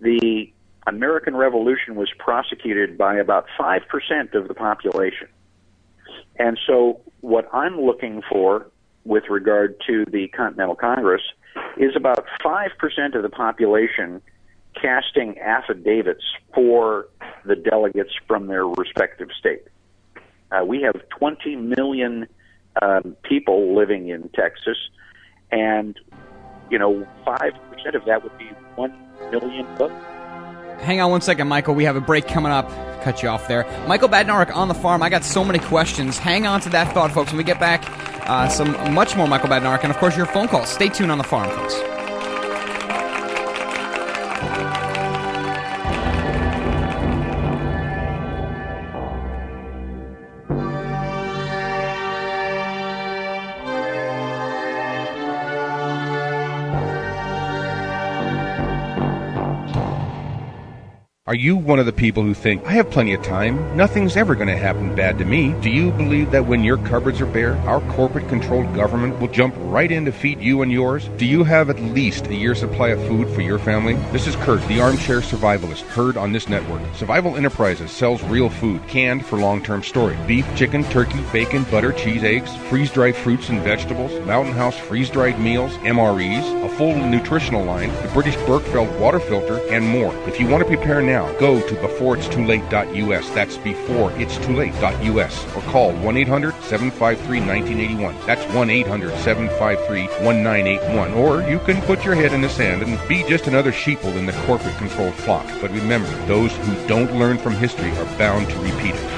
The American Revolution was prosecuted by about 5% of the population. And so what I'm looking for with regard to the Continental Congress is about 5% of the population casting affidavits for the delegates from their respective state. We have 20 million people living in Texas, and 5% of that would be 1 million votes. Hang on one second, Michael. We have a break coming up. Cut you off there. Michael Badnarik on the farm. I got so many questions. Hang on to that thought, folks. When we get back, some much more Michael Badnarik, and of course your phone calls. Stay tuned on the farm, folks. Are you one of the people who think, I have plenty of time, nothing's ever going to happen bad to me? Do you believe that when your cupboards are bare, our corporate-controlled government will jump right in to feed you and yours? Do you have at least a year's supply of food for your family? This is Kurt, the armchair survivalist, heard on this network. Survival Enterprises sells real food, canned for long-term storage. Beef, chicken, turkey, bacon, butter, cheese, eggs, freeze-dried fruits and vegetables, Mountain House freeze-dried meals, MREs, a full nutritional line, the British Berkefeld water filter, and more. If you want to prepare now, go to beforeitstoolate.us. That's beforeitstoolate.us. Or call 1-800-753-1981. That's 1-800-753-1981. Or you can put your head in the sand and be just another sheeple in the corporate-controlled flock. But remember, those who don't learn from history are bound to repeat it.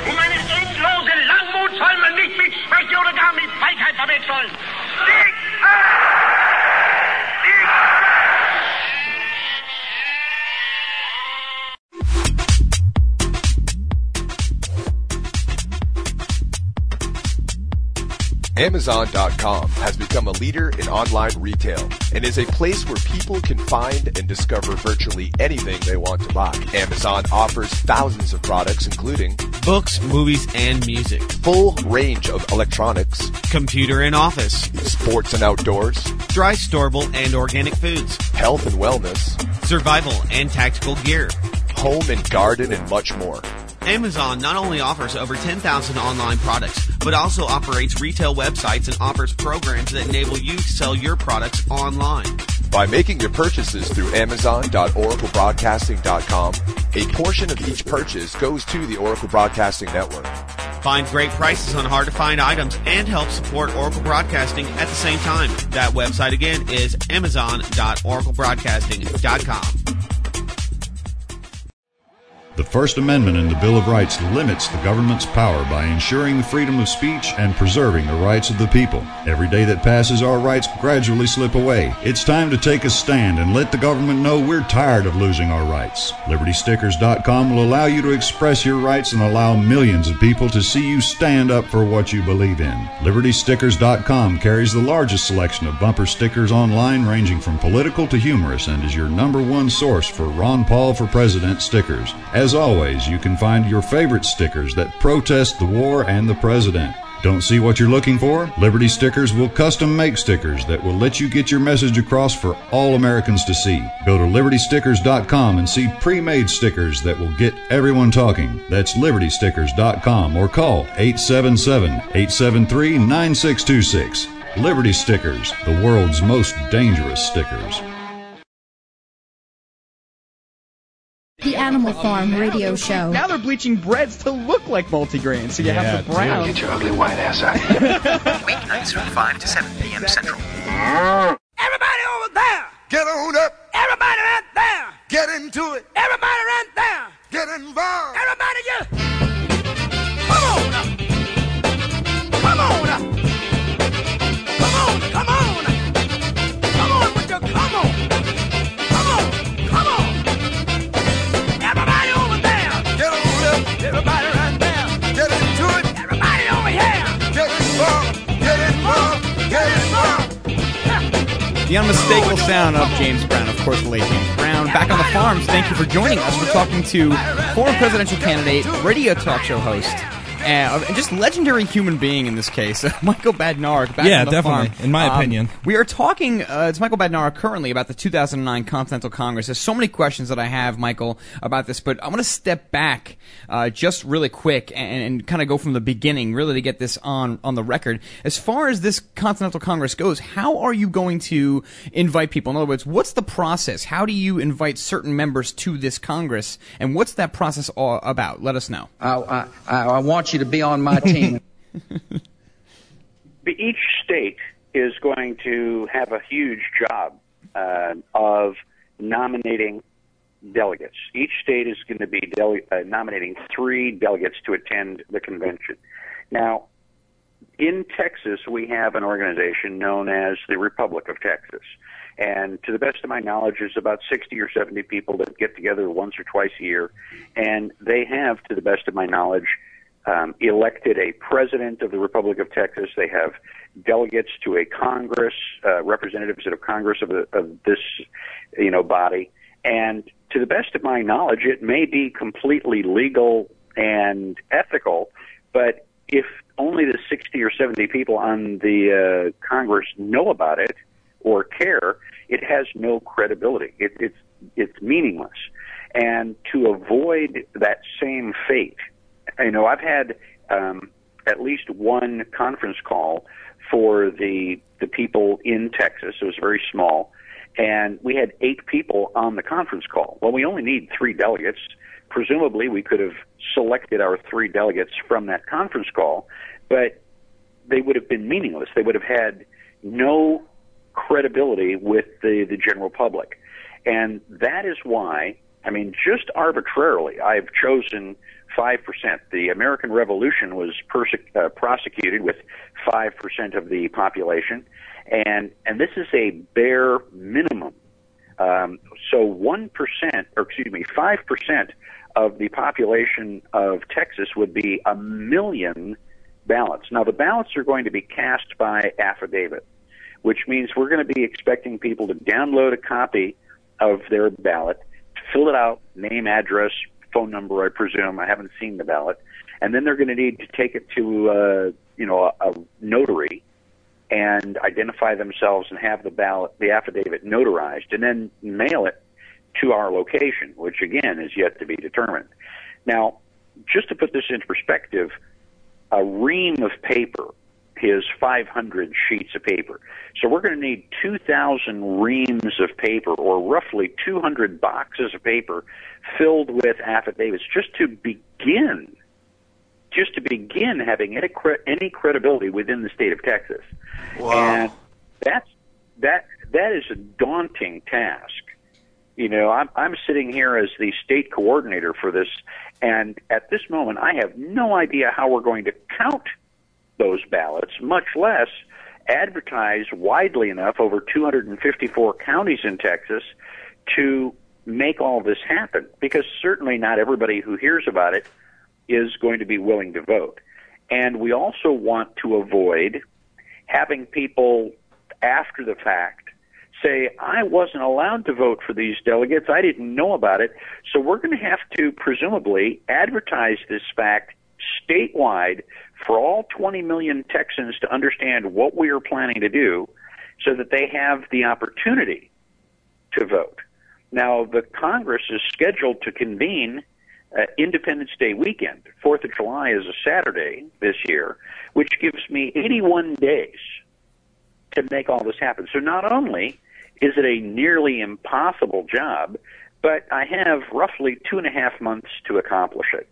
Amazon.com has become a leader in online retail and is a place where people can find and discover virtually anything they want to buy. Amazon offers thousands of products, including books, movies, and music, full range of electronics, computer and office, sports and outdoors, dry, storable, and organic foods, health and wellness, survival and tactical gear, home and garden, and much more. Amazon not only offers over 10,000 online products, but also operates retail websites and offers programs that enable you to sell your products online. By making your purchases through Amazon.oraclebroadcasting.com, a portion of each purchase goes to the Oracle Broadcasting Network. Find great prices on hard-to-find items and help support Oracle Broadcasting at the same time. That website again is Amazon.oraclebroadcasting.com. The First Amendment in the Bill of Rights limits the government's power by ensuring the freedom of speech and preserving the rights of the people. Every day that passes, our rights gradually slip away. It's time to take a stand and let the government know we're tired of losing our rights. LibertyStickers.com will allow you to express your rights and allow millions of people to see you stand up for what you believe in. LibertyStickers.com carries the largest selection of bumper stickers online, ranging from political to humorous, and is your #1 source for Ron Paul for President stickers. As always, you can find your favorite stickers that protest the war and the president. Don't see what you're looking for? Liberty Stickers will custom make stickers that will let you get your message across for all Americans to see. Go to LibertyStickers.com and see pre-made stickers that will get everyone talking. That's LibertyStickers.com, or call 877-873-9626. Liberty Stickers, the world's most dangerous stickers. The Animal Farm radio show. Now they're bleaching breads to look like multigrain, so you have the brown. Get your ugly white ass out of here. Weeknights from 5 to 7 p.m. Central. Everybody over there! Get on up! Everybody right there! Get into it! Everybody right there! Get involved! Everybody, come on up! Come on up! Come on! Come on! Come on with your come on! Everybody right there, get into it. Everybody over here, get involved, get involved, get involved. The unmistakable sound of James Brown, of course, the late James Brown. Back on the farms, thank you for joining us. We're talking to former presidential candidate, radio talk show host, and just legendary human being in this case, Michael Badnarik. Yeah, definitely, farm. In my opinion. We are talking to Michael Badnarik currently about the 2009 Continental Congress. There's so many questions that I have, Michael, about this, but I want to step back just really quick and kind of go from the beginning, really, to get this on the record. As far as this Continental Congress goes, how are you going to invite people? In other words, what's the process? How do you invite certain members to this Congress, and what's that process all about? Let us know. I want you to be on my team. Each state is going to have a huge job of nominating delegates. Each state is going to be nominating 3 delegates to attend the convention. Now, in Texas, we have an organization known as the Republic of Texas. And to the best of my knowledge, there's about 60 or 70 people that get together once or twice a year. And they have, to the best of my knowledge, elected a president of the Republic of Texas. They have delegates to a Congress, representatives of Congress of this, body. And to the best of my knowledge, it may be completely legal and ethical, but if only the 60 or 70 people on the Congress know about it or care, it has no credibility. It's meaningless. And to avoid that same fate, I've had at least one conference call for the people in Texas. It was very small, and we had 8 people on the conference call. Well, we only need 3 delegates. Presumably, we could have selected our 3 delegates from that conference call, but they would have been meaningless. They would have had no credibility with the general public, and that is why, just arbitrarily, I've chosen 5%. The American Revolution was prosecuted with 5% of the population, and this is a bare minimum. So 5% of the population of Texas would be 1 million ballots. Now, the ballots are going to be cast by affidavit, which means we're going to be expecting people to download a copy of their ballot, fill it out, name, address, phone number, I presume. I haven't seen the ballot. And then they're going to need to take it to a notary and identify themselves and have the affidavit notarized, and then mail it to our location, which, again, is yet to be determined. Now, just to put this into perspective, a ream of paper is 500 sheets of paper. So we're going to need 2,000 reams of paper, or roughly 200 boxes of paper filled with affidavits, just to begin having any credibility within the state of Texas. Wow. And that is a daunting task. You know, I'm sitting here as the state coordinator for this, and at this moment, I have no idea how we're going to count those ballots, much less advertise widely enough over 254 counties in Texas to make all this happen, because certainly not everybody who hears about it is going to be willing to vote. And we also want to avoid having people after the fact say, I wasn't allowed to vote for these delegates, I didn't know about it. So we're going to have to presumably advertise this fact statewide for all 20 million Texans to understand what we are planning to do so that they have the opportunity to vote. Now, the Congress is scheduled to convene Independence Day weekend. 4th of July is a Saturday this year, which gives me 81 days to make all this happen. So not only is it a nearly impossible job, but I have roughly 2.5 months to accomplish it.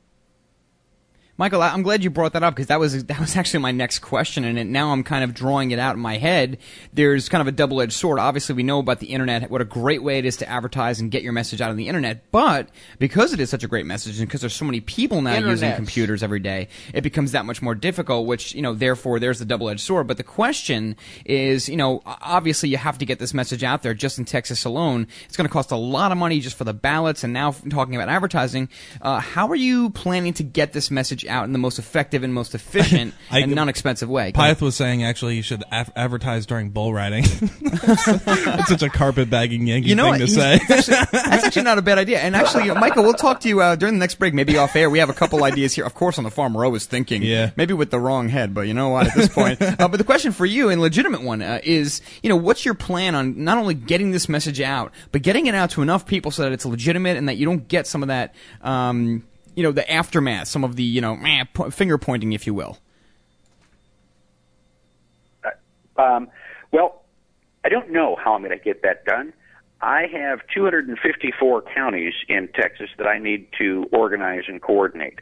Michael, I'm glad you brought that up, because that was actually my next question, and now I'm kind of drawing it out in my head. There's kind of a double-edged sword. Obviously, we know about the internet, what a great way it is to advertise and get your message out on the internet, but because it is such a great message and because there's so many people now using computers every day, it becomes that much more difficult, which, you know, therefore there's the double-edged sword. But the question is, you know, obviously you have to get this message out there just in Texas alone. It's going to cost a lot of money just for the ballots, and now talking about advertising, how are you planning to get this message out in the most effective and most efficient and non-expensive way? Pyeth was saying, actually, you should advertise during bull riding. That's such a carpet-bagging Yankee thing to say. That's actually not a bad idea. And actually, Michael, we'll talk to you during the next break, maybe off air. We have a couple ideas here. Of course, on the farm, we're always thinking, maybe with the wrong head, but you know what, at this point. But the question for you, and legitimate one, is, you know, what's your plan on not only getting this message out, but getting it out to enough people so that it's legitimate and that you don't get some of that you know, the aftermath, some of the, you know, finger-pointing, if you will? Well, I don't know how I'm going to get that done. I have 254 counties in Texas that I need to organize and coordinate.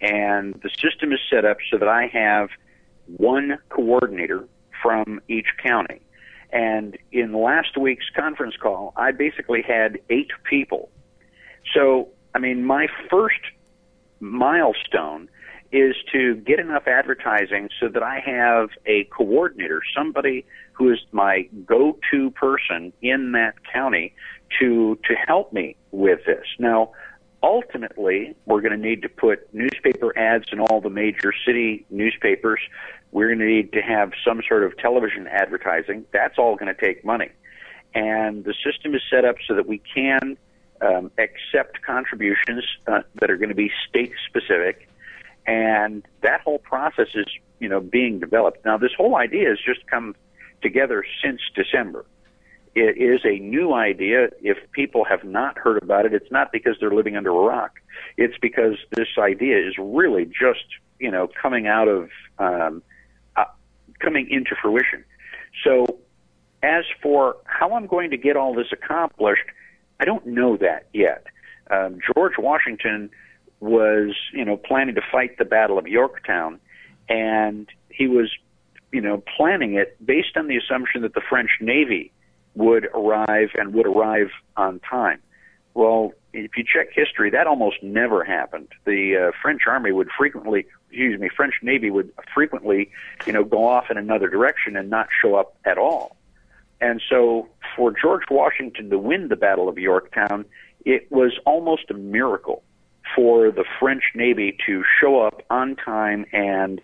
And the system is set up so that I have one coordinator from each county. And in last week's conference call, I basically had 8 people. So, I mean, my first milestone is to get enough advertising so that I have a coordinator, somebody who is my go-to person in that county to help me with this. Now, ultimately, we're going to need to put newspaper ads in all the major city newspapers. We're going to need to have some sort of television advertising. That's all going to take money. And the system is set up so that we can accept contributions that are going to be state-specific, and that whole process is, you know, being developed. Now, this whole idea has just come together since December. It is a new idea. If people have not heard about it, it's not because they're living under a rock. It's because this idea is really just, you know, coming into fruition. So as for how I'm going to get all this accomplished, I don't know that yet. George Washington was, you know, planning to fight the Battle of Yorktown, and he was, you know, planning it based on the assumption that the French Navy would arrive on time. Well, if you check history, that almost never happened. The French Navy would frequently, you know, go off in another direction and not show up at all. And so for George Washington to win the Battle of Yorktown, it was almost a miracle for the French Navy to show up on time and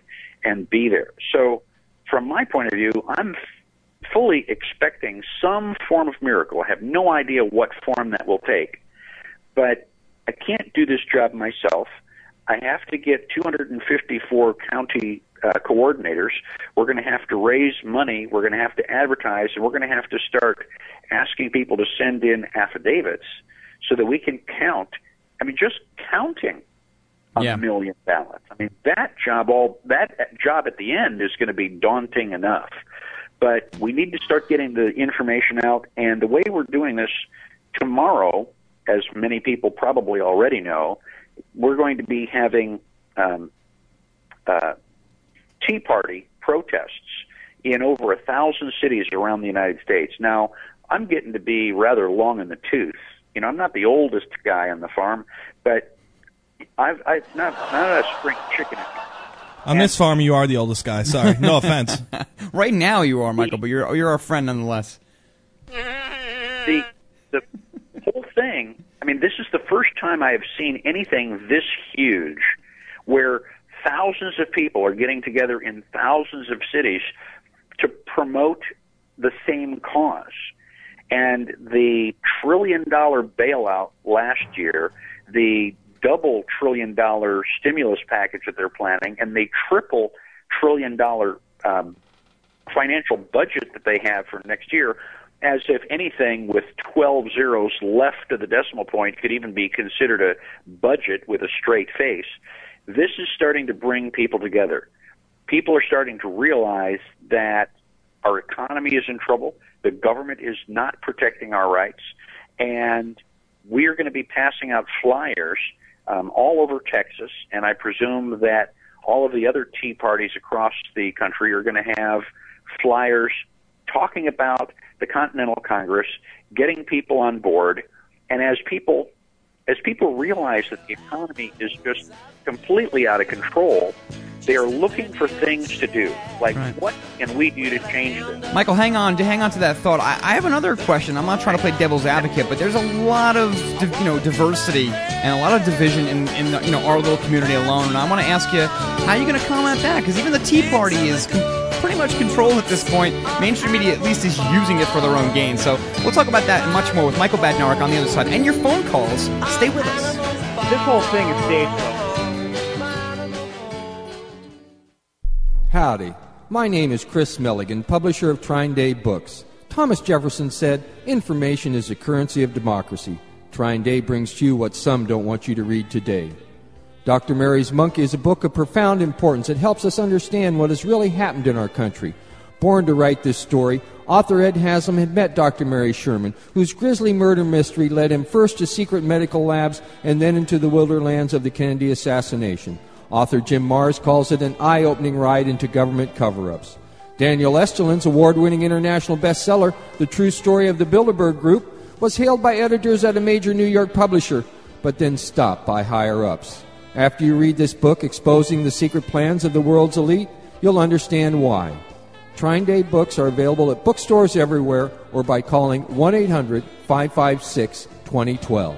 be there. So from my point of view, I'm fully expecting some form of miracle. I have no idea what form that will take, but I can't do this job myself. I have to get 254 county coordinators. We're going to have to raise money. We're going to have to advertise, and we're going to have to start asking people to send in affidavits so that we can count. I mean, just counting a million ballots. I mean, that job at the end is going to be daunting enough. But we need to start getting the information out, and the way we're doing this tomorrow, as many people probably already know, we're going to be having Tea Party protests in over 1,000 cities around the United States. Now, I'm getting to be rather long in the tooth. You know, I'm not the oldest guy on the farm, but I'm not a spring chicken. On this farm, you are the oldest guy. Sorry, no offense. Right now, you are, Michael, but you're our friend nonetheless. The whole thing. I mean, this is the first time I have seen anything this huge, where thousands of people are getting together in thousands of cities to promote the same cause. And the $1 trillion bailout last year, the double $1 trillion stimulus package that they're planning, and the triple $1 trillion financial budget that they have for next year, as if anything with 12 zeros left of the decimal point could even be considered a budget with a straight face. This is starting to bring people together. People are starting to realize that our economy is in trouble, the government is not protecting our rights, and we are going to be passing out flyers all over Texas, and I presume that all of the other tea parties across the country are going to have flyers talking about the Continental Congress, getting people on board, and as people realize that the economy is just completely out of control, they are looking for things to do. Like, What can we do to change this? Michael, hang on to that thought. I have another question. I'm not trying to play devil's advocate, but there's a lot of diversity and a lot of division in our little community alone. And I want to ask you, how are you going to combat that? Because even the Tea Party is pretty much controlled at this point. Mainstream media at least is using it for their own gain. So we'll talk about that and much more with Michael Badnarik on the other side. And your phone calls. Stay with us. This whole thing is dangerous. Howdy. My name is Chris Milligan, publisher of Trine Day Books. Thomas Jefferson said, "Information is the currency of democracy." Trine Day brings to you what some don't want you to read today. Dr. Mary's Monkey is a book of profound importance. It helps us understand what has really happened in our country. Born to write this story, author Ed Haslam had met Dr. Mary Sherman, whose grisly murder mystery led him first to secret medical labs and then into the wilder lands of the Kennedy assassination. Author Jim Marrs calls it an eye-opening ride into government cover-ups. Daniel Estulin's award-winning international bestseller, The True Story of the Bilderberg Group, was hailed by editors at a major New York publisher, but then stopped by higher-ups. After you read this book exposing the secret plans of the world's elite, you'll understand why. Trine Day books are available at bookstores everywhere or by calling 1-800-556-2012.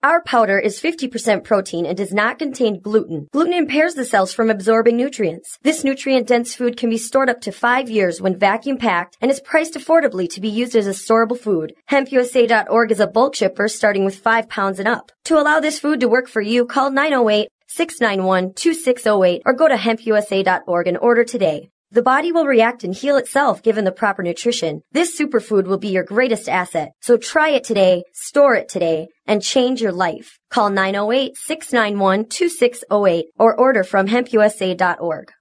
Our powder is 50% protein and does not contain gluten. Gluten impairs the cells from absorbing nutrients. This nutrient-dense food can be stored up to 5 years when vacuum-packed and is priced affordably to be used as a storable food. HempUSA.org is a bulk shipper starting with 5 pounds and up. To allow this food to work for you, call 908-691-2608 or go to HempUSA.org and order today. The body will react and heal itself given the proper nutrition. This superfood will be your greatest asset. So try it today, store it today, and change your life. Call 908-691-2608 or order from hempusa.org.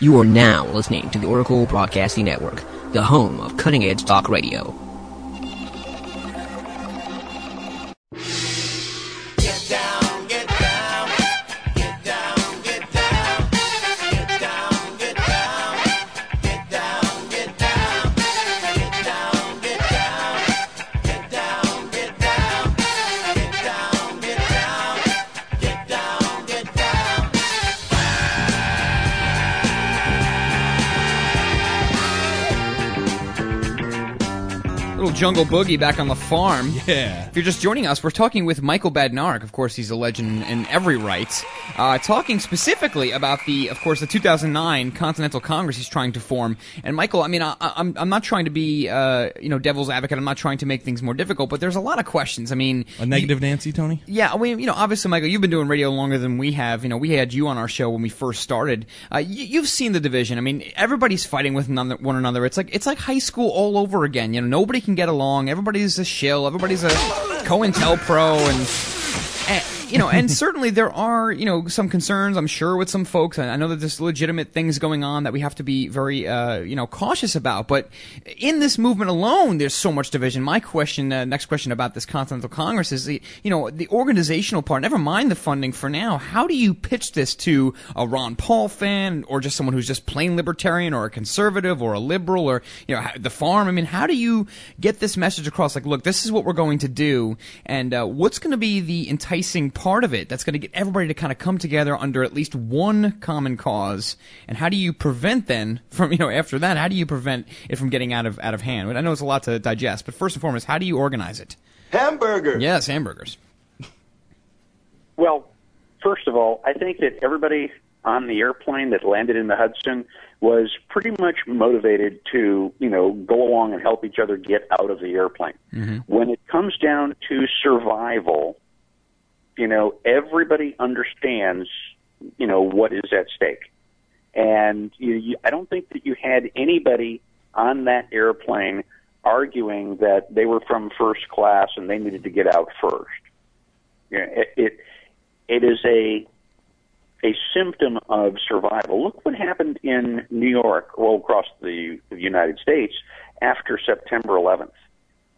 You are now listening to the Oracle Broadcasting Network, the home of cutting-edge talk radio. little jungle boogie back on the farm. Yeah. If you're just joining us, we're talking with Michael Badnarik. Of course, he's a legend in every right. Talking specifically about the 2009 Continental Congress he's trying to form. And Michael, I mean, I'm not trying to be, devil's advocate. I'm not trying to make things more difficult, but there's a lot of questions. I mean, a negative Nancy, Tony? Yeah. I mean, obviously, Michael, you've been doing radio longer than we have. We had you on our show when we first started. You've seen the division. I mean, everybody's fighting with one another. It's like high school all over again. Nobody can get along. Everybody's a shill. Everybody's a COINTELPRO and certainly there are, some concerns, I'm sure, with some folks. I know that there's legitimate things going on that we have to be very, cautious about. But in this movement alone, there's so much division. My question, next question about this Continental Congress is, the organizational part, never mind the funding for now. How do you pitch this to a Ron Paul fan or just someone who's just plain libertarian or a conservative or a liberal or, the farm? How do you get this message across? Look, this is what we're going to do. And what's going to be the enticing part of it that's going to get everybody to kind of come together under at least one common cause? And how do you prevent then from, after that, how do you prevent it from getting out of hand? I know it's a lot to digest, but first and foremost, how do you organize it? Hamburgers. Yes, hamburgers. Well, first of all, I think that everybody on the airplane that landed in the Hudson was pretty much motivated to, go along and help each other get out of the airplane. Mm-hmm. When it comes down to survival, everybody understands, what is at stake. And I don't think that you had anybody on that airplane arguing that they were from first class and they needed to get out first. It is a symptom of survival. Look what happened in New York, all across the United States, after September 11th.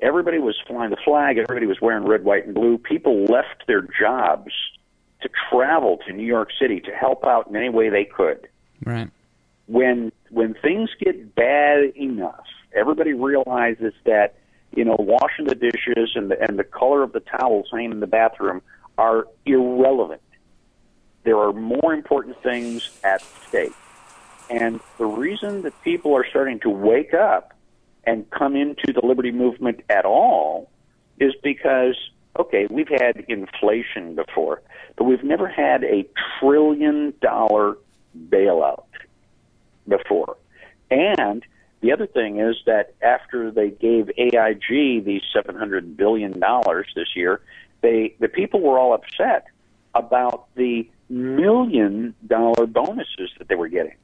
Everybody was flying the flag. Everybody was wearing red, white, and blue. People left their jobs to travel to New York City to help out in any way they could. Right. When things get bad enough, everybody realizes that, washing the dishes and the color of the towels hanging in the bathroom are irrelevant. There are more important things at stake. And the reason that people are starting to wake up and come into the liberty movement at all is because, okay, we've had inflation before, but we've never had a $1 trillion bailout before. And the other thing is that after they gave AIG these $700 billion this year, the people were all upset about the $1 million bonuses that they were getting.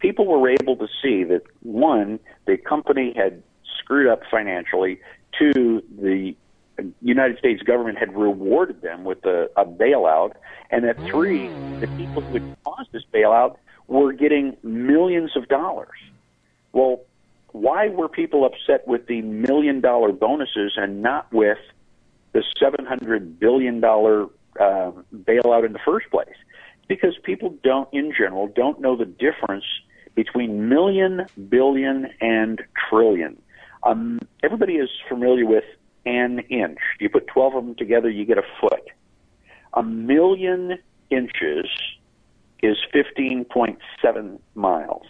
People were able to see that, one, the company had screwed up financially. Two, the United States government had rewarded them with a bailout. And that, three, the people who had caused this bailout were getting millions of dollars. Well, why were people upset with the $1 million bonuses and not with the $700 billion bailout in the first place? Because people in general don't know the difference between million, billion, and trillion. Everybody is familiar with an inch. You put 12 of them together, you get a foot. 1,000,000 inches is 15.7 miles.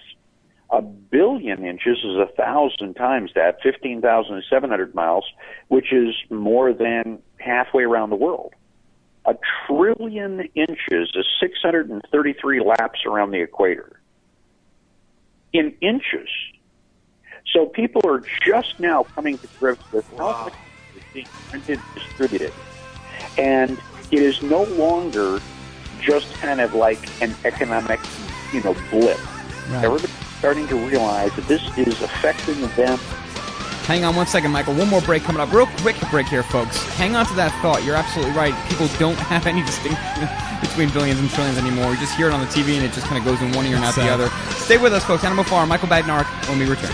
1,000,000 inches is 1,000 times that, 15,700 miles, which is more than halfway around the world. 1,000,000,000 inches is 633 laps around the equator. In inches. So people are just now coming to grips with how much is being printed, distributed. And it is no longer just kind of like an economic, blip. Right. Everybody's starting to realize that this is affecting them. Hang on one second, Michael. One more break coming up. Real quick break here, folks. Hang on to that thought. You're absolutely right. People don't have any distinction between billions and trillions anymore. We just hear it on the TV, and it just kind of goes in one ear and out the other. Stay with us, folks. Animal Farm, Michael Badnarik, when we return.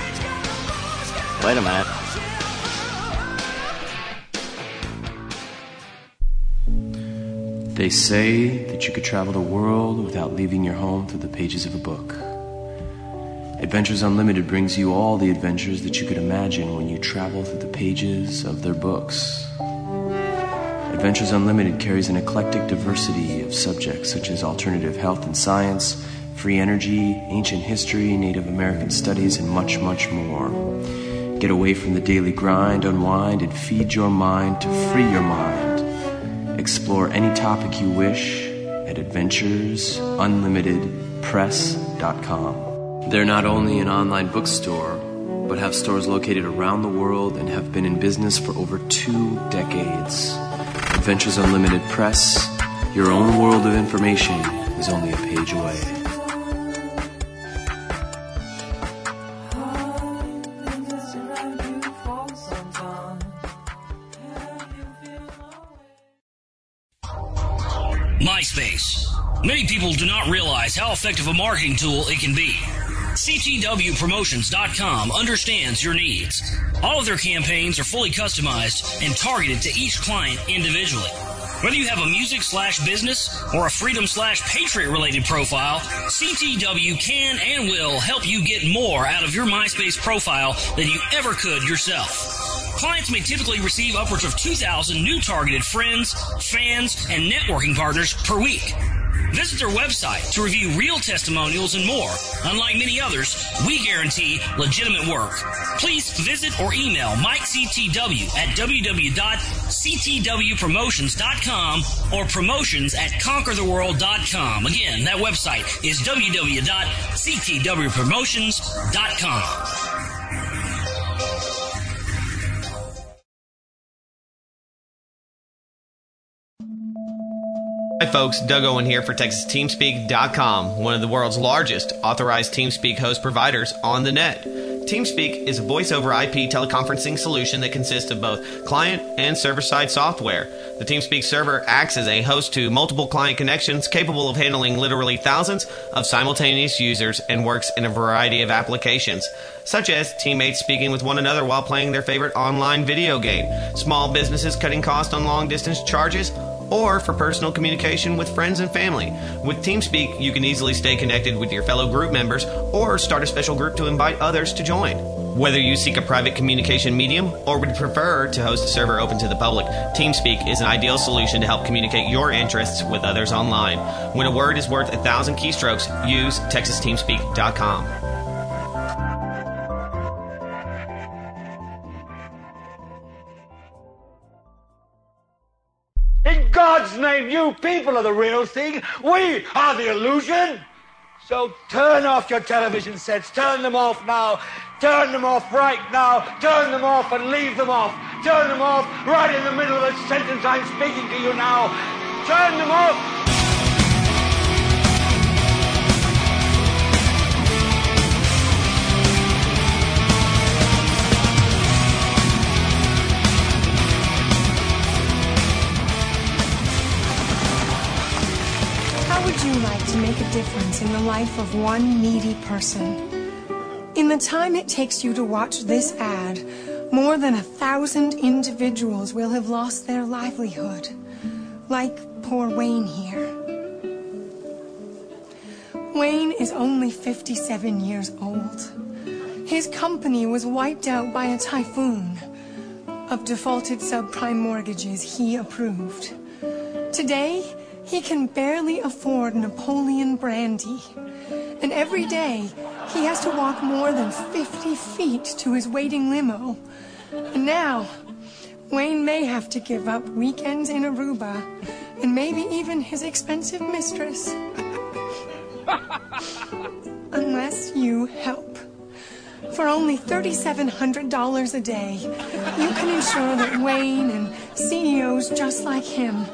Wait a minute. They say that you could travel the world without leaving your home through the pages of a book. Adventures Unlimited brings you all the adventures that you could imagine when you travel through the pages of their books. Adventures Unlimited carries an eclectic diversity of subjects such as alternative health and science, free energy, ancient history, Native American studies, and much, much more. Get away from the daily grind, unwind, and feed your mind to free your mind. Explore any topic you wish at AdventuresUnlimitedPress.com. They're not only an online bookstore, but have stores located around the world and have been in business for over 2 decades. Adventures Unlimited Press, your own world of information is only a page away. MySpace. Many people do not realize how effective a marketing tool it can be. CTWPromotions.com understands your needs. All of their campaigns are fully customized and targeted to each client individually. Whether you have a music/business or a freedom/patriot-related profile, CTW can and will help you get more out of your MySpace profile than you ever could yourself. Clients may typically receive upwards of 2,000 new targeted friends, fans, and networking partners per week. Visit their website to review real testimonials and more. Unlike many others, we guarantee legitimate work. Please visit or email MikeCTW at www.ctwpromotions.com or promotions@conquertheworld.com. Again, that website is www.ctwpromotions.com. Hi folks, Doug Owen here for TexasTeamSpeak.com, one of the world's largest authorized TeamSpeak host providers on the net. TeamSpeak is a voice over IP teleconferencing solution that consists of both client and server-side software. The TeamSpeak server acts as a host to multiple client connections capable of handling literally thousands of simultaneous users and works in a variety of applications, such as teammates speaking with one another while playing their favorite online video game, small businesses cutting costs on long-distance charges, or for personal communication with friends and family. With TeamSpeak, you can easily stay connected with your fellow group members or start a special group to invite others to join. Whether you seek a private communication medium or would prefer to host a server open to the public, TeamSpeak is an ideal solution to help communicate your interests with others online. When a word is worth 1,000 keystrokes, use TexasTeamSpeak.com. In God's name, you people are the real thing. We are the illusion. So turn off your television sets. Turn them off now. Turn them off right now. Turn them off and leave them off. Turn them off right in the middle of the sentence I'm speaking to you now. Turn them off. Would you like to make a difference in the life of one needy person? In the time it takes you to watch this ad, more than 1,000 individuals will have lost their livelihood, like poor Wayne here. Wayne is only 57 years old. His company was wiped out by a typhoon of defaulted subprime mortgages he approved. Today, he can barely afford Napoleon brandy, and every day he has to walk more than 50 feet to his waiting limo. And now, Wayne may have to give up weekends in Aruba, and maybe even his expensive mistress. Unless you help. For only $3,700 a day, you can ensure that Wayne and CEOs just like him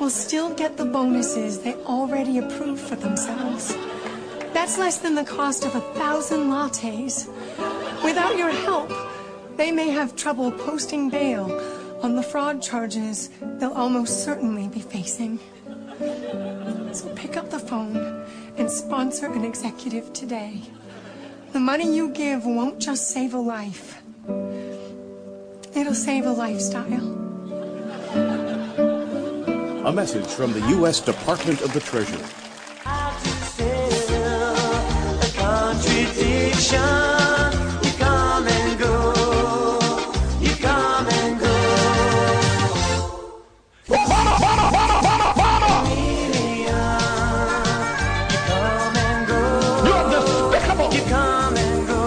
will still get the bonuses they already approved for themselves. That's less than the cost of 1,000 lattes. Without your help, they may have trouble posting bail on the fraud charges they'll almost certainly be facing. So pick up the phone and sponsor an executive today. The money you give won't just save a life. It'll save a lifestyle. A message from the U.S. Department of the Treasury. How to fill a contradiction. You come and go. You come and go. You come and go. You're despicable. You come and go.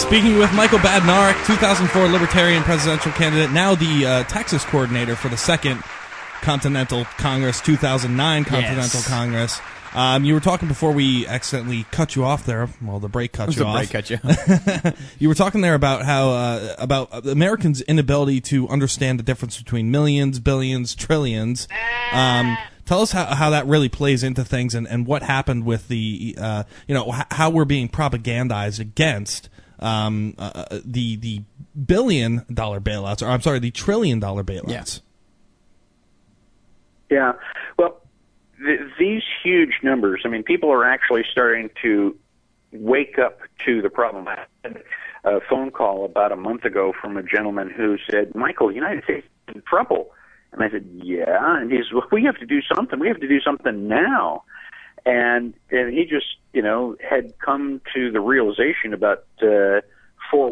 Speaking with Michael Badnarik, 2004 Libertarian presidential candidate, now the Texas coordinator for the second Continental Congress, 2009 Continental Congress. You were talking before we accidentally cut you off there. Well, the break cut you off. You were talking there about how about Americans' inability to understand the difference between millions, billions, trillions. Tell us how that really plays into things and what happened with the how we're being propagandized against the $1 billion bailouts, or I'm sorry, the $1 trillion bailouts. Yeah. Well, these huge numbers, I mean, people are actually starting to wake up to the problem. I had a phone call about a month ago from a gentleman who said, Michael, the United States is in trouble. And I said, yeah. And he says, well, we have to do something. We have to do something now. And he just, you know, had come to the realization about 4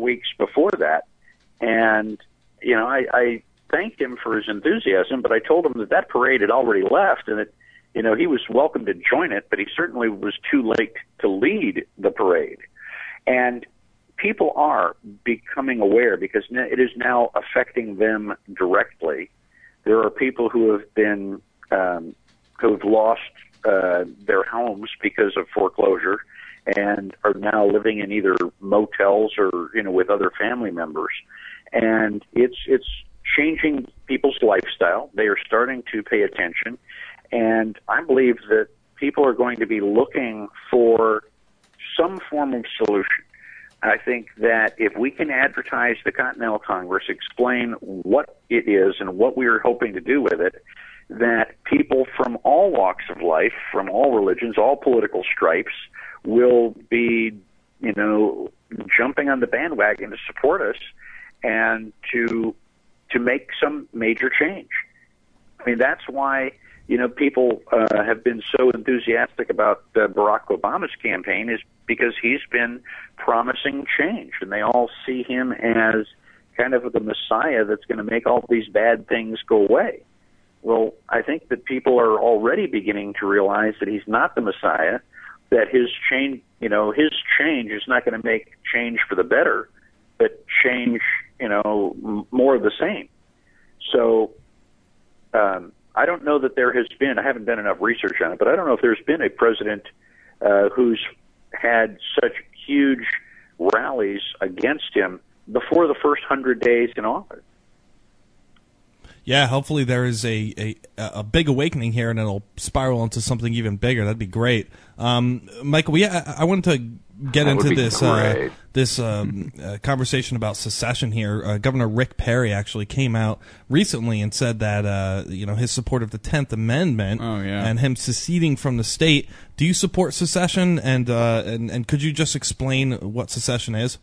weeks before that. And, you know, I thanked him for his enthusiasm, but I told him that that parade had already left and that, you know, he was welcome to join it, but he certainly was too late to lead the parade. And people are becoming aware because it is now affecting them directly. There are people who have been who have lost their homes because of foreclosure and are now living in either motels or, you know, with other family members. And it's changing people's lifestyle. They are starting to pay attention. And I believe that people are going to be looking for some form of solution. I think that if we can advertise the Continental Congress, explain what it is and what we are hoping to do with it, that people from all walks of life, from all religions, all political stripes, will be, you know, jumping on the bandwagon to support us and to make some major change. I mean, that's why, you know, people have been so enthusiastic about Barack Obama's campaign is because he's been promising change, and they all see him as kind of the messiah that's going to make all these bad things go away. Well, I think that people are already beginning to realize that he's not the messiah, that his change, you know, his change is not going to make change for the better, but change, you know, more of the same. So, I don't know that there has been, I haven't done enough research on it, but I don't know if there's been a president who's had such huge rallies against him before the first 100 days in office. Yeah, hopefully there is a big awakening here and it'll spiral into something even bigger. That'd be great. Michael, I wanted to get into this conversation about secession here. Governor Rick Perry actually came out recently and said that his support of the 10th Amendment and him seceding from the state. Do you support secession? And could you just explain what secession is?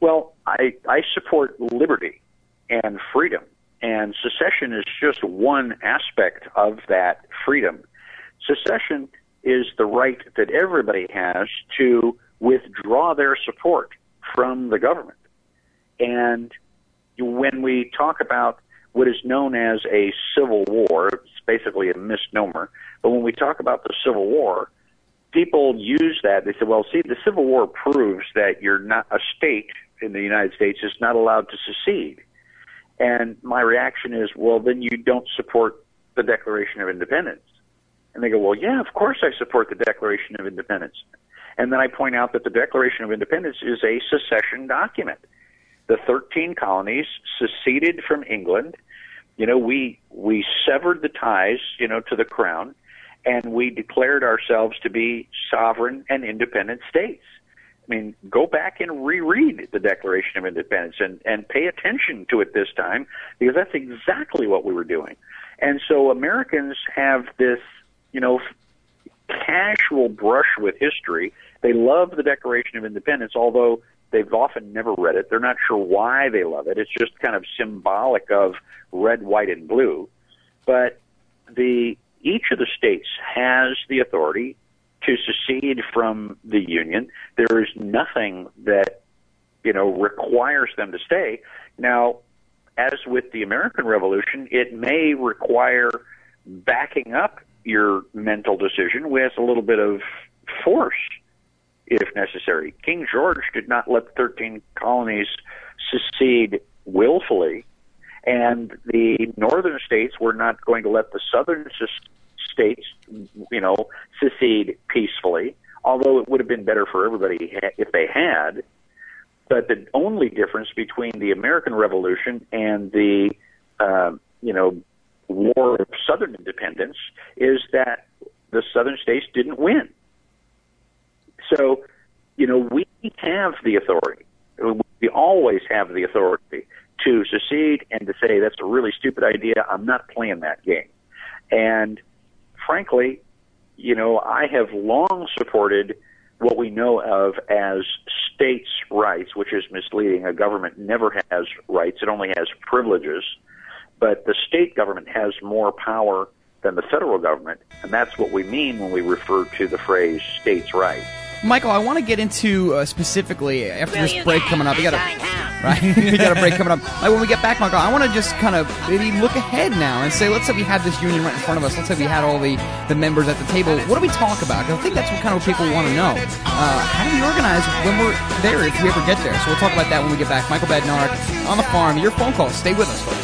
Well, I support liberty and freedom, and secession is just one aspect of that freedom. Secession is the right that everybody has to withdraw their support from the government. And when we talk about what is known as a civil war, it's basically a misnomer, but when we talk about the Civil War, people use that. They say, well, see, the Civil War proves that you're not a state in the United States is not allowed to secede. And my reaction is, well, then you don't support the Declaration of Independence. And they go, well, yeah, of course I support the Declaration of Independence. And then I point out that the Declaration of Independence is a secession document. The 13 colonies seceded from England. You know, we severed the ties, you know, to the crown, and we declared ourselves to be sovereign and independent states. I mean, go back and reread the Declaration of Independence and pay attention to it this time, because that's exactly what we were doing. And so Americans have this, you know, casual brush with history. They love the Declaration of Independence, although they've often never read it. They're not sure why they love it. It's just kind of symbolic of red, white, and blue. But each of the states has the authority to secede from the Union. There is nothing that, you know, requires them to stay. Now, as with the American Revolution, it may require backing up your mental decision with a little bit of force. if necessary. King George did not let the 13 colonies secede willfully, and the northern states were not going to let the southern states, you know, secede peacefully, although it would have been better for everybody if they had. But the only difference between the American Revolution and the, War of Southern Independence is that the southern states didn't win. So, you know, we have the authority. We always have the authority to secede and to say, that's a really stupid idea. I'm not playing that game. And frankly, you know, I have long supported what we know of as states' rights, which is misleading. A government never has rights. It only has privileges. But the state government has more power than the federal government, and that's what we mean when we refer to the phrase states' rights. Michael, I want to get into specifically after this break coming up. We got a break coming up. When we get back, Michael, I want to just kind of maybe look ahead now and say, let's say we had this union right in front of us. Let's say we had all the members at the table. What do we talk about? Because I think that's what kind of people want to know. How do we organize when we're there, if we ever get there? So we'll talk about that when we get back. Michael Badnarik on the farm. Your phone calls. Stay with us, folks.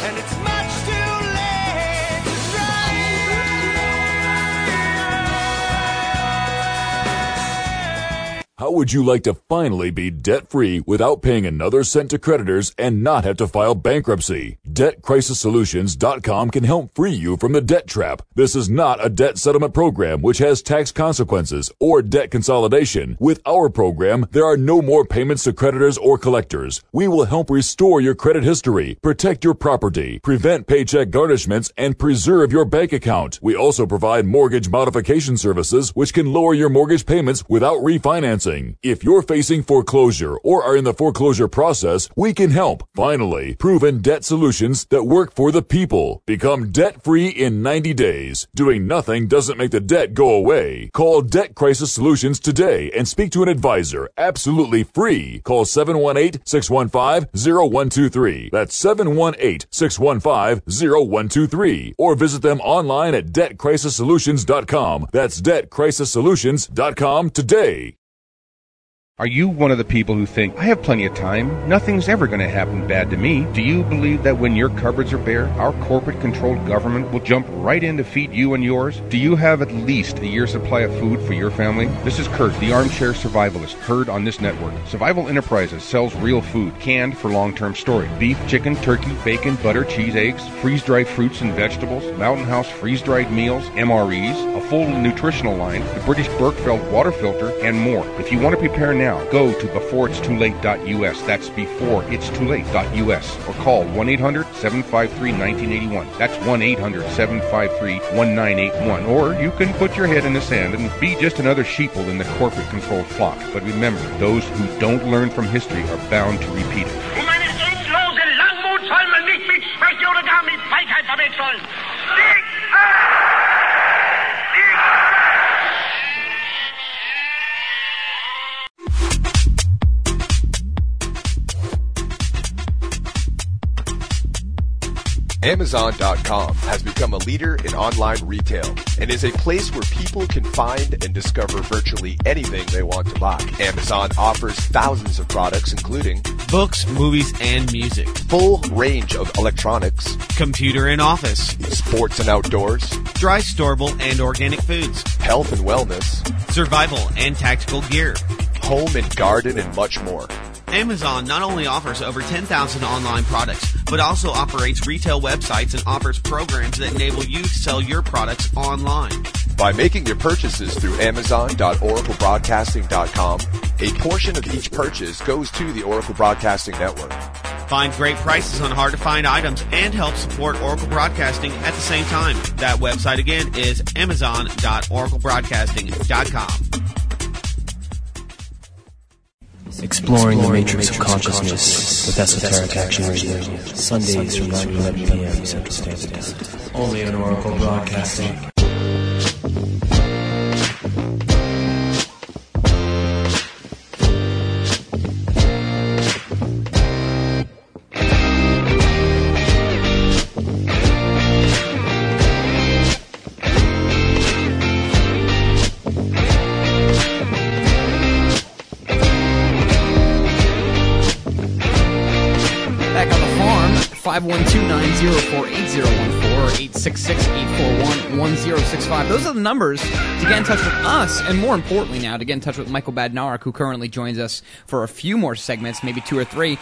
How would you like to finally be debt-free without paying another cent to creditors and not have to file bankruptcy? DebtCrisisSolutions.com can help free you from the debt trap. This is not a debt settlement program which has tax consequences or debt consolidation. With our program, there are no more payments to creditors or collectors. We will help restore your credit history, protect your property, prevent paycheck garnishments, and preserve your bank account. We also provide mortgage modification services which can lower your mortgage payments without refinancing. If you're facing foreclosure or are in the foreclosure process, we can help. Finally, proven debt solutions that work for the people. Become debt-free in 90 days. Doing nothing doesn't make the debt go away. Call Debt Crisis Solutions today and speak to an advisor absolutely free. Call 718-615-0123. That's 718-615-0123. Or visit them online at DebtCrisisSolutions.com. That's DebtCrisisSolutions.com today. Are you one of the people who think, I have plenty of time, nothing's ever going to happen bad to me? Do you believe that when your cupboards are bare, our corporate-controlled government will jump right in to feed you and yours? Do you have at least a year's supply of food for your family? This is Kurt, the armchair survivalist, heard on this network. Survival Enterprises sells real food, canned for long-term storage. Beef, chicken, turkey, bacon, butter, cheese, eggs, freeze-dried fruits and vegetables, Mountain House freeze-dried meals, MREs, a full nutritional line, the British Berkefeld water filter, and more. If you want to prepare now, go to beforeitstoolate.us. That's beforeitstoolate.us, or call 1-800-753-1981. That's 1-800-753-1981. Or you can put your head in the sand and be just another sheeple in the corporate-controlled flock. But remember, those who don't learn from history are bound to repeat it. Amazon.com has become a leader in online retail and is a place where people can find and discover virtually anything they want to buy. Amazon offers thousands of products, including books, movies, and music, full range of electronics, computer and office, sports and outdoors, dry, storable, and organic foods, health and wellness, survival and tactical gear, home and garden, and much more. Amazon not only offers over 10,000 online products, but also operates retail websites and offers programs that enable you to sell your products online. By making your purchases through Amazon.OracleBroadcasting.com, a portion of each purchase goes to the Oracle Broadcasting Network. Find great prices on hard-to-find items and help support Oracle Broadcasting at the same time. That website again is Amazon.OracleBroadcasting.com. Exploring the matrix of consciousness with Esoteric Action Radio, Sundays from 9 to 11 p.m. Central Standard Time, only on Oracle Broadcasting. 512-904-8014 or 866-841-1065. Those are the numbers to get in touch with us, and more importantly now, to get in touch with Michael Badnarik, who currently joins us for a few more segments, maybe two or three.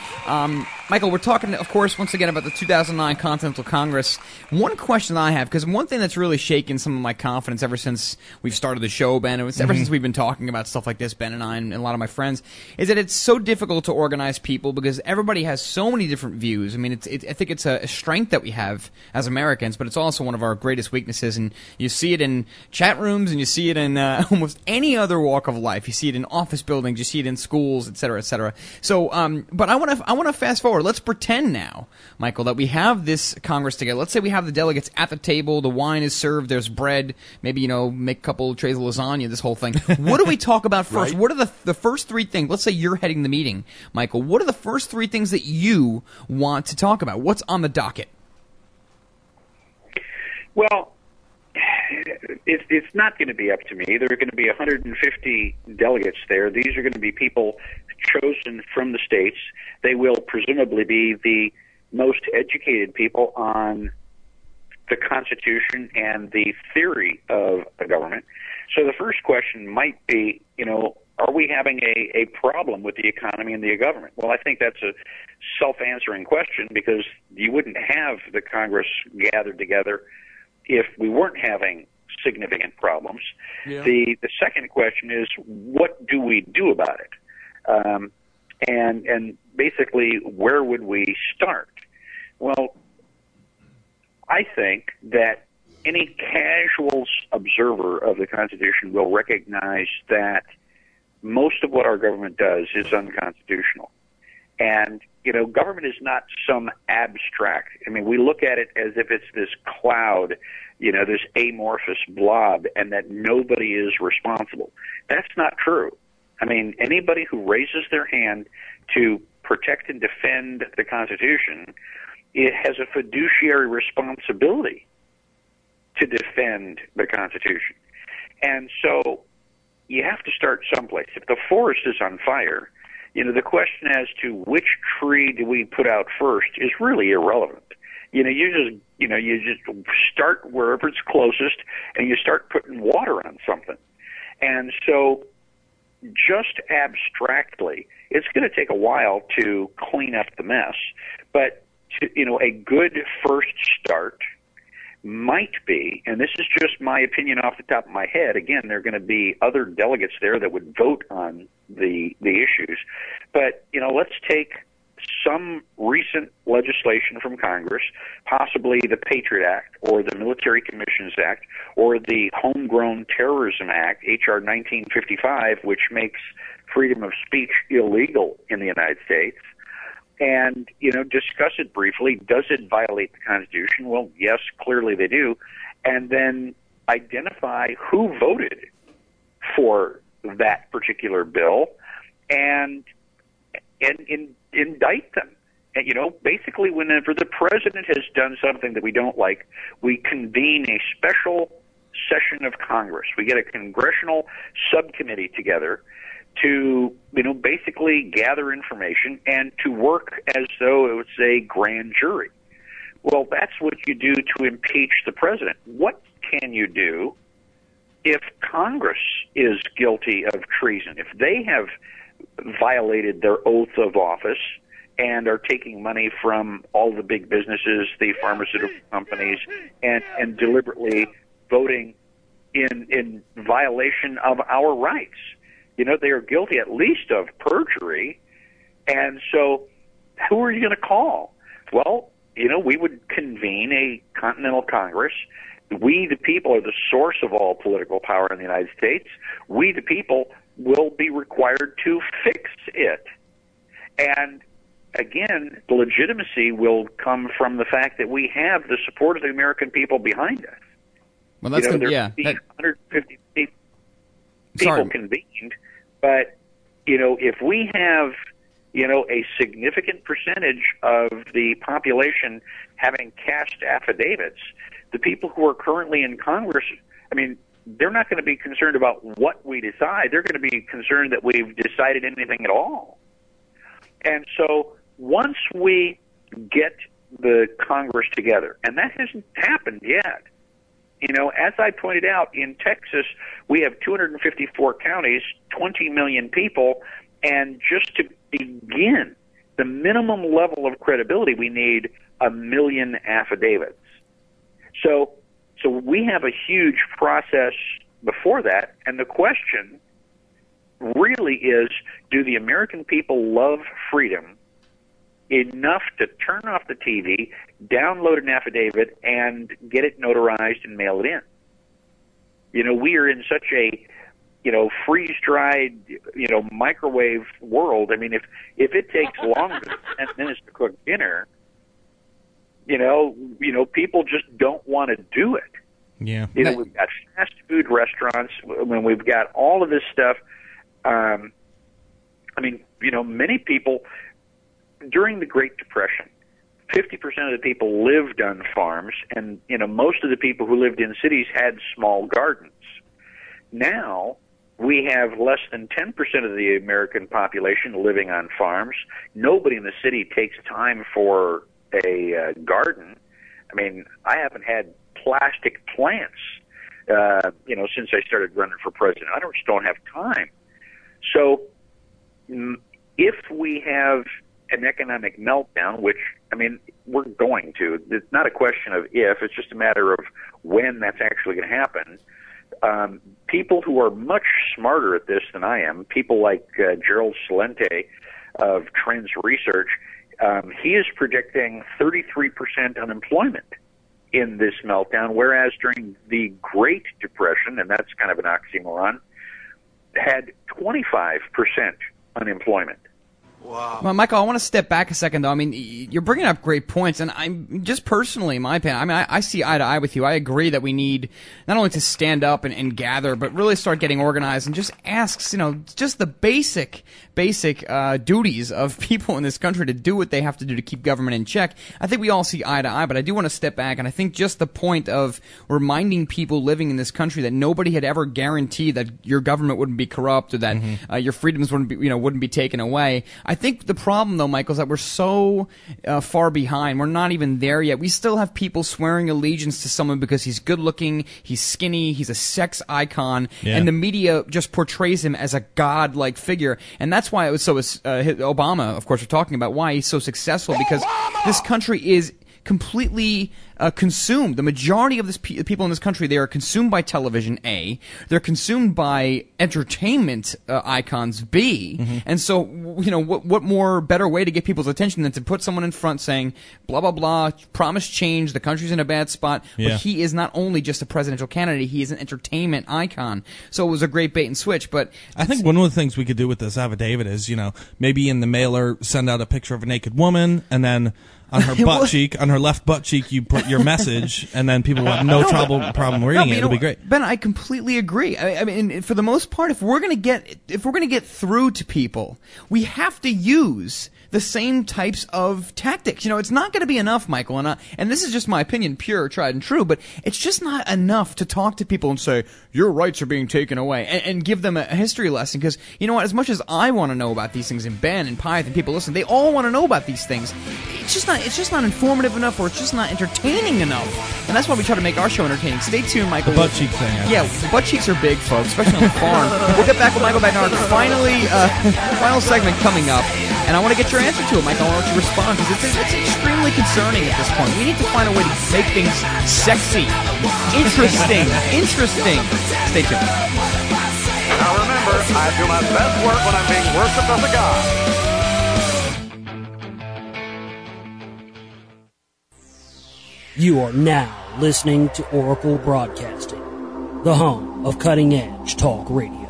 Michael, we're talking, of course, once again about the 2009 Continental Congress. One question I have, because one thing that's really shaken some of my confidence ever since we've started the show, Ben, and ever since we've been talking about stuff like this, Ben and I and a lot of my friends, is that it's so difficult to organize people because everybody has so many different views. I mean, I think it's a strength that we have as Americans, but it's also one of our greatest weaknesses. And you see it in chat rooms, and you see it in almost any other walk of life. You see it in office buildings, you see it in schools, et cetera, et cetera. So, but I want to fast forward. Let's pretend now, Michael, that we have this Congress together. Let's say we have the delegates at the table. The wine is served. There's bread. Maybe, make a couple of trays of lasagna, this whole thing. What do we talk about first? Right. What are the first three things? Let's say you're heading the meeting, Michael. What are the first three things that you want to talk about? What's on the docket? Well, it's not going to be up to me. There are going to be 150 delegates there. These are going to be people chosen from the states. They will presumably be the most educated people on the Constitution and the theory of the government. So the first question might be, are we having a problem with the economy and the government? Well, I think that's a self-answering question, because you wouldn't have the Congress gathered together if we weren't having significant problems. Yeah. The second question is, what do we do about it? And basically, where would we start? Well, I think that any casual observer of the Constitution will recognize that most of what our government does is unconstitutional. And, government is not some abstract. I mean, we look at it as if it's this cloud, this amorphous blob, and that nobody is responsible. That's not true. I mean, anybody who raises their hand to protect and defend the Constitution, it has a fiduciary responsibility to defend the Constitution. And so you have to start someplace. If the forest is on fire, the question as to which tree do we put out first is really irrelevant. You just start wherever it's closest, and you start putting water on something. And so just abstractly, it's going to take a while to clean up the mess, but a good first start might be, and this is just my opinion off the top of my head, again, there are going to be other delegates there that would vote on the issues, but, let's take some recent legislation from Congress, possibly the Patriot Act or the Military Commissions Act or the Homegrown Terrorism Act, H.R. 1955, which makes freedom of speech illegal in the United States, and, discuss it briefly. Does it violate the Constitution? Well, yes, clearly they do. And then identify who voted for that particular bill and indict them. And, basically whenever the president has done something that we don't like, we convene a special session of Congress. We get a congressional subcommittee together to, basically gather information and to work as though it was a grand jury. Well, that's what you do to impeach the president. What can you do if Congress is guilty of treason, if they have violated their oath of office and are taking money from all the big businesses, the pharmaceutical companies, and deliberately voting in violation of our rights? They are guilty at least of perjury, and so who are you going to call? Well, we would convene a Continental Congress. We, the people, are the source of all political power in the United States. We, the people, will be required to fix it. And, again, the legitimacy will come from the fact that we have the support of the American people behind us. Well, that's good, yeah. 150 people convened. But, if we have, a significant percentage of the population having cast affidavits, the people who are currently in Congress, I mean, they're not going to be concerned about what we decide. They're going to be concerned that we've decided anything at all. And so once we get the Congress together. And that hasn't happened yet. You know, as I pointed out, in Texas, we have 254 counties, 20 million people, and just to begin the minimum level of credibility, we need 1 million affidavits. So we have a huge process before that, and the question really is, do the American people love freedom enough to turn off the TV, download an affidavit, and get it notarized and mail it in? You know, we are in such a, you know, freeze-dried, you know, microwave world. I mean, if it takes longer than 10 minutes to cook dinner, you know, people just don't want to do it. Yeah. You know, we've got fast food restaurants, when we've got all of this stuff. I mean, you know, many people, during the Great Depression, 50% of the people lived on farms, and, you know, most of the people who lived in cities had small gardens. Now, we have less than 10% of the American population living on farms. Nobody in the city takes time for a garden. I mean, I haven't had plastic plants, you know, since I started running for president. I just don't have time. So if we have an economic meltdown, which, I mean, we're going to, it's not a question of if, it's just a matter of when that's actually going to happen. People who are much smarter at this than I am, people like Gerald Celente of Trends Research, he is predicting 33% unemployment in this meltdown, whereas during the Great Depression, and that's kind of an oxymoron, had 25% unemployment. Wow. Well, Michael, I want to step back a second, though. I mean, you're bringing up great points, and I'm just personally, in my opinion, I mean, I see eye to eye with you. I agree that we need not only to stand up and gather, but really start getting organized and just ask, you know, just the basic duties of people in this country to do what they have to do to keep government in check. I think we all see eye to eye, but I do want to step back, and I think just the point of reminding people living in this country that nobody had ever guaranteed that your government wouldn't be corrupt or that your freedoms wouldn't be taken away. I think the problem, though, Michael, is that we're so far behind. We're not even there yet. We still have people swearing allegiance to someone because he's good-looking, he's skinny, he's a sex icon, and the media just portrays him as a god-like figure. And that's why it was so Obama, of course, we're talking about why he's so successful, because this country is completely consumed. The majority of this people in this country, they are consumed by television, A. They're consumed by entertainment icons, B. And so, you know, what more better way to get people's attention than to put someone in front saying, blah, blah, blah, promise change, the country's in a bad spot. Yeah. But he is not only just a presidential candidate, he is an entertainment icon. So it was a great bait and switch. But I think one of the things we could do with this affidavit is, you know, maybe in the mailer send out a picture of a naked woman, and then on her butt cheek, on her left butt cheek, you put your message, and then people will have no problem reading it. It'll be great. Ben, I completely agree. I mean, for the most part, if we're gonna get through to people, we have to use the same types of tactics. You know, it's not going to be enough, Michael, and this is just my opinion, pure, tried, and true, but it's just not enough to talk to people and say, your rights are being taken away, and give them a history lesson, because, you know what, as much as I want to know about these things, and Ben and Pyeth and people listen, they all want to know about these things. It's just not informative enough, or it's just not entertaining enough, and that's why we try to make our show entertaining. Stay tuned, Michael. The butt cheek thing. Yeah, butt cheeks are big, folks, especially on the farm. We'll get back with Michael Badnarik. Finally, final segment coming up, and I want to get your answer to it, Michael. I want you to respond, because it's extremely concerning at this point. We need to find a way to make things sexy, interesting. Stay tuned. Now remember, I do my best work when I'm being worshipped as a god. You are now listening to Oracle Broadcasting, the home of cutting-edge talk radio.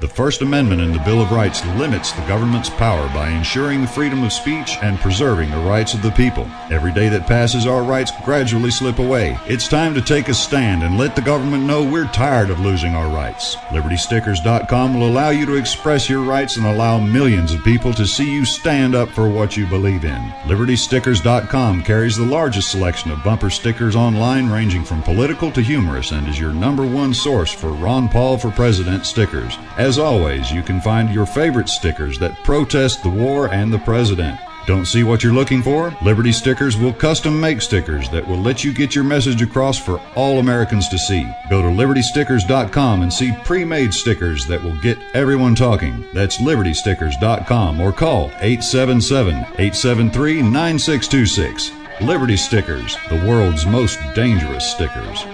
The First Amendment in the Bill of Rights limits the government's power by ensuring the freedom of speech and preserving the rights of the people. Every day that passes, our rights gradually slip away. It's time to take a stand and let the government know we're tired of losing our rights. LibertyStickers.com will allow you to express your rights and allow millions of people to see you stand up for what you believe in. LibertyStickers.com carries the largest selection of bumper stickers online, ranging from political to humorous, and is your number one source for Ron Paul for President stickers. As always, you can find your favorite stickers that protest the war and the president. Don't see what you're looking for? Liberty Stickers will custom make stickers that will let you get your message across for all Americans to see. Go to LibertyStickers.com and see pre-made stickers that will get everyone talking. That's LibertyStickers.com or call 877-873-9626. Liberty Stickers, the world's most dangerous stickers.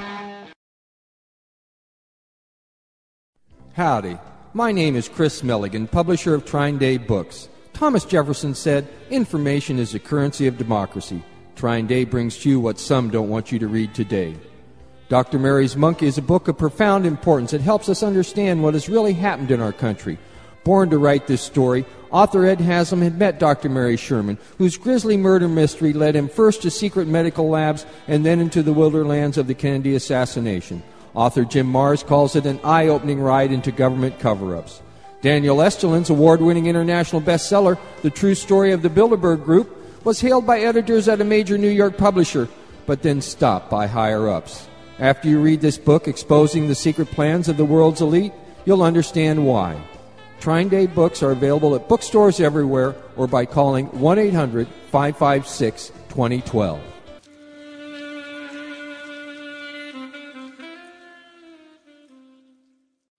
Howdy. My name is Chris Milligan, publisher of Trine Day Books. Thomas Jefferson said, "Information is the currency of democracy." Trine Day brings to you what some don't want you to read today. Dr. Mary's Monkey is a book of profound importance. It helps us understand what has really happened in our country. Born to write this story, author Ed Haslam had met Dr. Mary Sherman, whose grisly murder mystery led him first to secret medical labs and then into the wilder lands of the Kennedy assassination. Author Jim Marrs calls it an eye-opening ride into government cover-ups. Daniel Estulin's award-winning international bestseller, The True Story of the Bilderberg Group, was hailed by editors at a major New York publisher, but then stopped by higher-ups. After you read this book exposing the secret plans of the world's elite, you'll understand why. Trine Day books are available at bookstores everywhere or by calling 1-800-556-2012.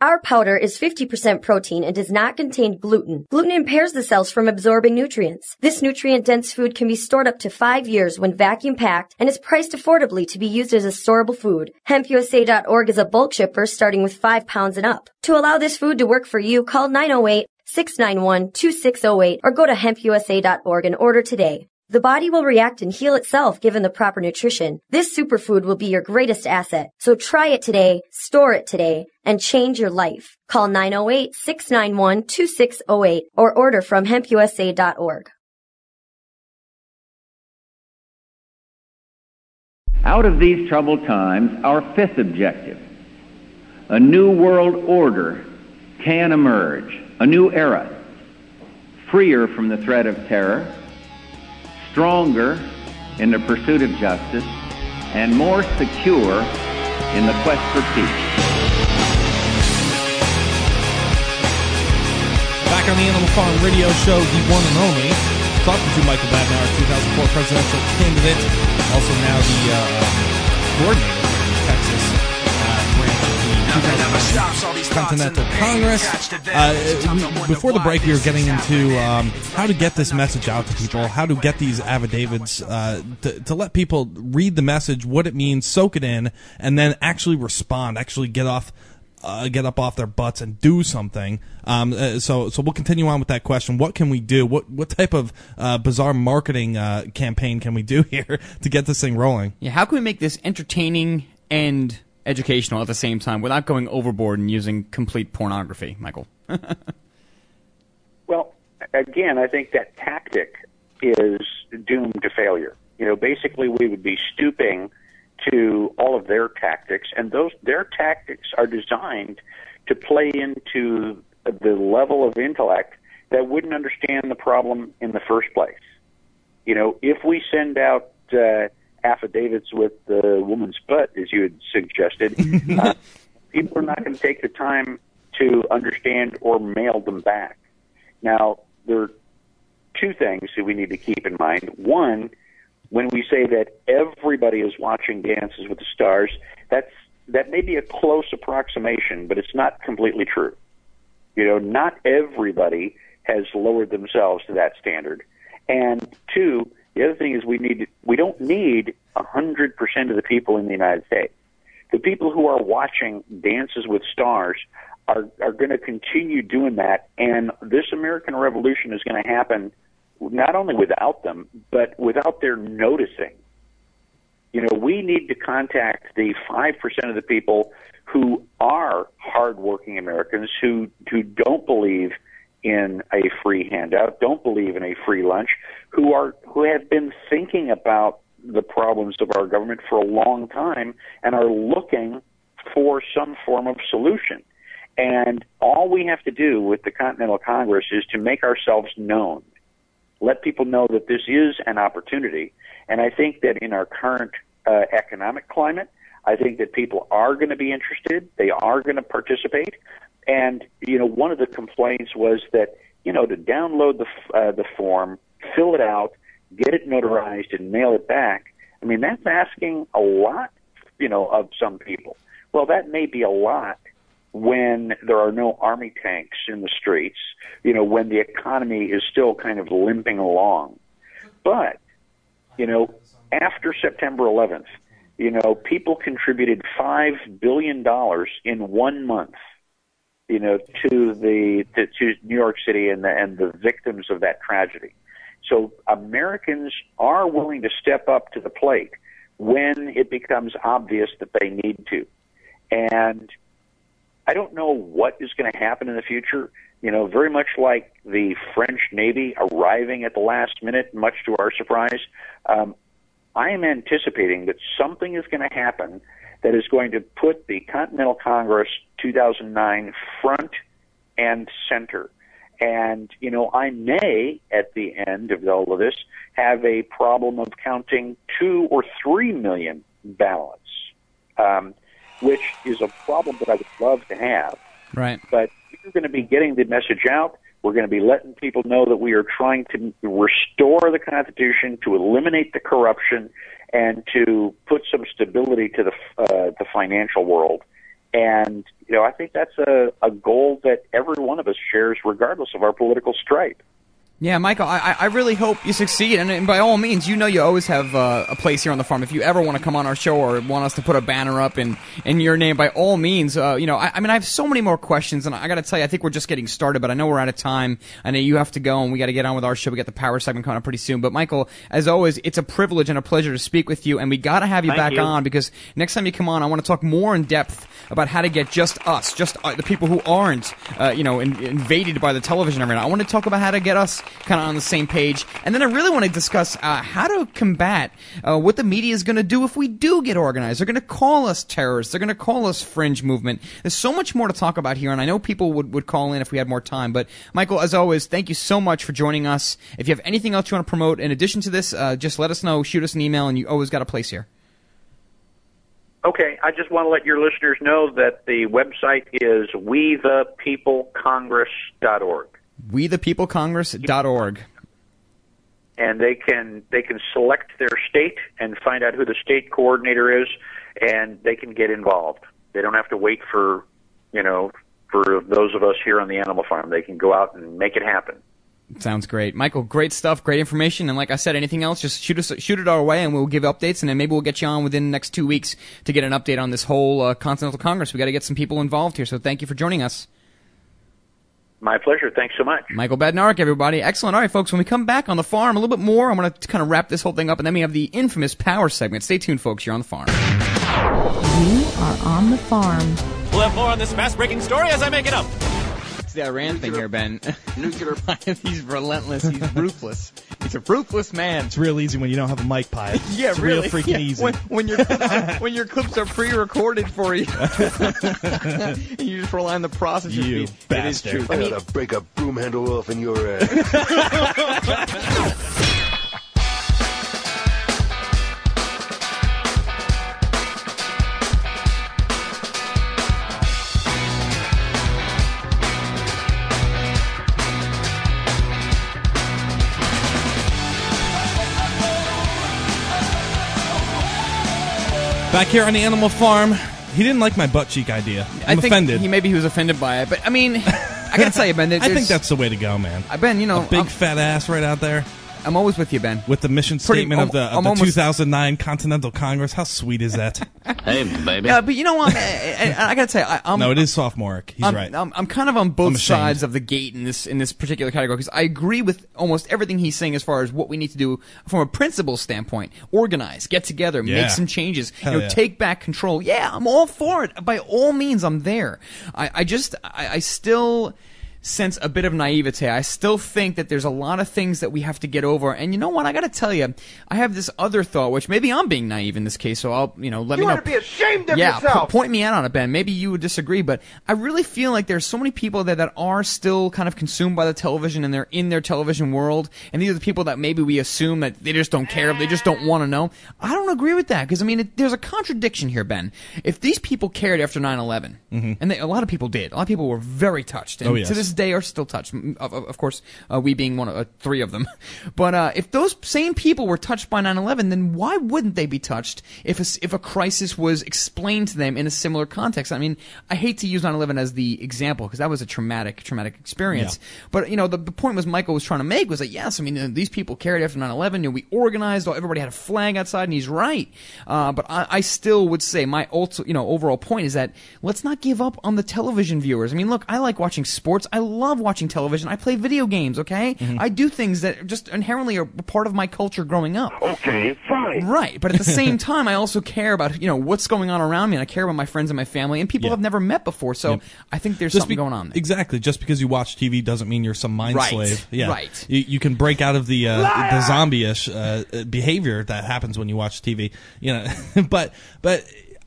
Our powder is 50% protein and does not contain gluten. Gluten impairs the cells from absorbing nutrients. This nutrient-dense food can be stored up to 5 years when vacuum-packed and is priced affordably to be used as a storable food. HempUSA.org is a bulk shipper starting with 5 pounds and up. To allow this food to work for you, call 908-691-2608 or go to HempUSA.org and order today. The body will react and heal itself given the proper nutrition. This superfood will be your greatest asset. So try it today, store it today, and change your life. Call 908-691-2608 or order from hempusa.org. Out of these troubled times, our fifth objective, a new world order can emerge, a new era, freer from the threat of terror, stronger in the pursuit of justice, and more secure in the quest for peace. Back on the Animal Farm radio show, the one and only, talking to Michael Badnarik, 2004 presidential candidate, also now the coordinator of the Texas branch of the Continental Congress. Before the break, we were getting into how to get this message out to people, how to get these affidavits to let people read the message, what it means, soak it in, and then actually respond, actually get up off their butts and do something. So we'll continue on with that question. What can we do? What type of bizarre marketing campaign can we do here to get this thing rolling? Yeah, how can we make this entertaining and educational at the same time without going overboard and using complete pornography, Michael? Well, again, I think that tactic is doomed to failure. You know, basically we would be stooping to all of their tactics, and their tactics are designed to play into the level of intellect that wouldn't understand the problem in the first place. You know, if we send out affidavits with the woman's butt, as you had suggested, people are not going to take the time to understand or mail them back. Now, there are two things that we need to keep in mind. One, when we say that everybody is watching Dances with the Stars, that may be a close approximation, but it's not completely true. You know, not everybody has lowered themselves to that standard. And two, the other thing is we don't need 100% of the people in the United States. The people who are watching Dances with Stars are going to continue doing that, and this American Revolution is going to happen not only without them, but without their noticing. You know, we need to contact the 5% of the people who are hardworking Americans who don't believe in a free handout, don't believe in a free lunch, who have been thinking about the problems of our government for a long time and are looking for some form of solution. And all we have to do with the Continental Congress is to make ourselves known, let people know that this is an opportunity. And I think that in our current economic climate, I think that people are going to be interested. They are going to participate. And, you know, one of the complaints was that, you know, to download the form, fill it out, get it notarized, and mail it back, I mean, that's asking a lot, you know, of some people. Well, that may be a lot when there are no army tanks in the streets, you know, when the economy is still kind of limping along. But, you know, after September 11th, you know, people contributed $5 billion in 1 month, you know, to New York City and the victims of that tragedy. So Americans are willing to step up to the plate when it becomes obvious that they need to. And I don't know what is going to happen in the future, you know, very much like the French Navy arriving at the last minute, much to our surprise. I am anticipating that something is going to happen that is going to put the Continental Congress 2009 front and center. And, you know, I may, at the end of all of this, have a problem of counting 2 or 3 million ballots, which is a problem that I would love to have. Right. But we're going to be getting the message out. We're going to be letting people know that we are trying to restore the Constitution, to eliminate the corruption, and to put some stability to the financial world. And, you know, I think that's a goal that every one of us shares, regardless of our political stripe. Yeah, Michael, I really hope you succeed. And by all means, you know you always have a place here on the farm. If you ever want to come on our show or want us to put a banner up in your name, by all means, you know, I mean, I have so many more questions. And I got to tell you, I think we're just getting started, but I know we're out of time. I know you have to go and we got to get on with our show. We got the power segment coming up pretty soon. But, Michael, as always, it's a privilege and a pleasure to speak with you. And we got to have you back on because next time you come on, I want to talk more in depth about how to get just the people who aren't, you know, invaded by the television every night. I want to talk about how to get us kind of on the same page. And then I really want to discuss how to combat what the media is going to do if we do get organized. They're going to call us terrorists. They're going to call us fringe movement. There's so much more to talk about here, and I know people would call in if we had more time. But, Michael, as always, thank you so much for joining us. If you have anything else you want to promote in addition to this, just let us know. Shoot us an email, and you always got a place here. Okay. I just want to let your listeners know that the website is WeThePeopleCongress.org. WeThePeopleCongress.org. And they can select their state and find out who the state coordinator is, and they can get involved. They don't have to wait for, you know, for those of us here on the Animal Farm. They can go out and make it happen. Sounds great. Michael, great stuff, great information. And like I said, anything else, just shoot it our way, and we'll give updates, and then maybe we'll get you on within the next 2 weeks to get an update on this whole Continental Congress. We've got to get some people involved here, so thank you for joining us. My pleasure. Thanks so much. Michael Badnarik, everybody. Excellent. All right, folks, when we come back on the farm a little bit more, I'm going to kind of wrap this whole thing up, and then we have the infamous power segment. Stay tuned, folks. You're on the farm. We are on the farm. We'll have more on this fast-breaking story as I make it up. It's the Iran thing here, Ben. Nuclear. He's relentless. He's ruthless. He's a ruthless man. It's real easy when you don't have a mic, Pyeth. Yeah, it's really. Real freaking easy. When your clips are pre-recorded for you, and you just rely on the processor. You bastard. It is true. I gotta break a broom handle off in your ass. Back here on the Animal Farm, he didn't like my butt cheek idea. I think offended. Maybe he was offended by it, but I mean, I gotta tell you, Ben. I think that's the way to go, man. Ben, you know, a big fat ass right out there. I'm always with you, Ben. With the mission statement of the 2009 Continental Congress, how sweet is that? Hey, baby. But you know what? I gotta say, I'm no, it is sophomoric. He's right. I'm kind of on both sides of the gate in this particular category because I agree with almost everything he's saying as far as what we need to do from a principle standpoint: organize, get together, make some changes, take back control. Yeah, I'm all for it. By all means, I'm there. I still sense a bit of naivete. I still think that there's a lot of things that we have to get over. And you know what? I got to tell you, I have this other thought, which maybe I'm being naive in this case, so I'll, let me know. You ought to be ashamed of yourself. Point me out on it, Ben. Maybe you would disagree, but I really feel like there's so many people that are still kind of consumed by the television, and they're in their television world. And these are the people that maybe we assume that they just don't care, they just don't want to know. I don't agree with that, because, there's a contradiction here, Ben. If these people cared after 9/11, and a lot of people did, a lot of people were very touched, and to this day are still touched, of course, we being one of three of them. But if those same people were touched by 9/11, then why wouldn't they be touched if a crisis was explained to them in a similar context? I hate to use 9/11 as the example, because that was a traumatic experience. Yeah. But the point was Michael was trying to make was that these people cared after 9/11. We organized, everybody had a flag outside, and he's right. But I still would say my overall point is that let's not give up on the television viewers. Look, I like watching sports. I love watching television. I play video games, okay? I do things that just inherently are part of my culture growing up. Okay, fine. Right, but at the same time, I also care about, what's going on around me, and I care about my friends and my family, and people I've never met before, so I think there's something going on there. Exactly. Just because you watch TV doesn't mean you're some mind slave. Yeah. Right. You can break out of the zombie-ish behavior that happens when you watch TV. But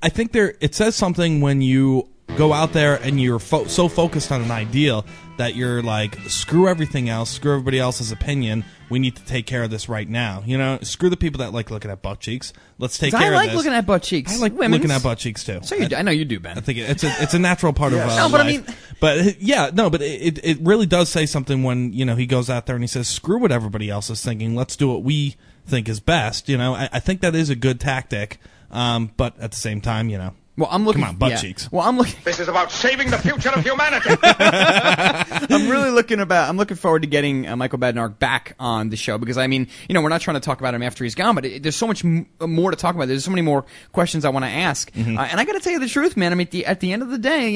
I think it says something when you go out there and you're so focused on an ideal that you're like, screw everything else, screw everybody else's opinion. We need to take care of this right now. Screw the people that like looking at butt cheeks. Let's take care of this. I like looking at butt cheeks. I like looking at butt cheeks too. So I know you do, Ben. I think it's a natural part of life. But it really does say something when he goes out there and he says, screw what everybody else is thinking. Let's do what we think is best. I think that is a good tactic. But at the same time, Well, I'm looking. Come on, butt cheeks. Well, I'm looking. This is about saving the future of humanity. I'm really looking about. I'm looking forward to getting Michael Badnarik back on the show, because we're not trying to talk about him after he's gone, but there's so much more to talk about. There's so many more questions I want to ask, and I got to tell you the truth, man. At the end of the day,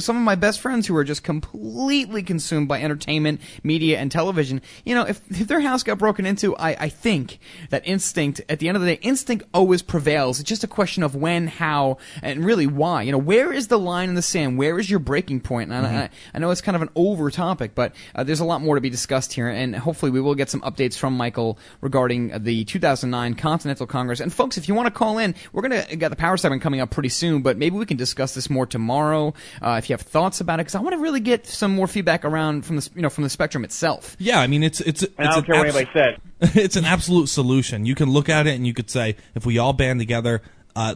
some of my best friends who are just completely consumed by entertainment, media, and television. If their house got broken into, I think that instinct. At the end of the day, instinct always prevails. It's just a question of when, how. And really, why? Where is the line in the sand? Where is your breaking point? And I know it's kind of an over topic, but there's a lot more to be discussed here, and hopefully we will get some updates from Michael regarding the 2009 Continental Congress. And folks, if you want to call in, we're got the Power Segment coming up pretty soon, but maybe we can discuss this more tomorrow if you have thoughts about it, because I want to really get some more feedback around from the spectrum itself. Yeah, it's I don't care what anybody said. It's an absolute solution. You can look at it and you could say, if we all band together,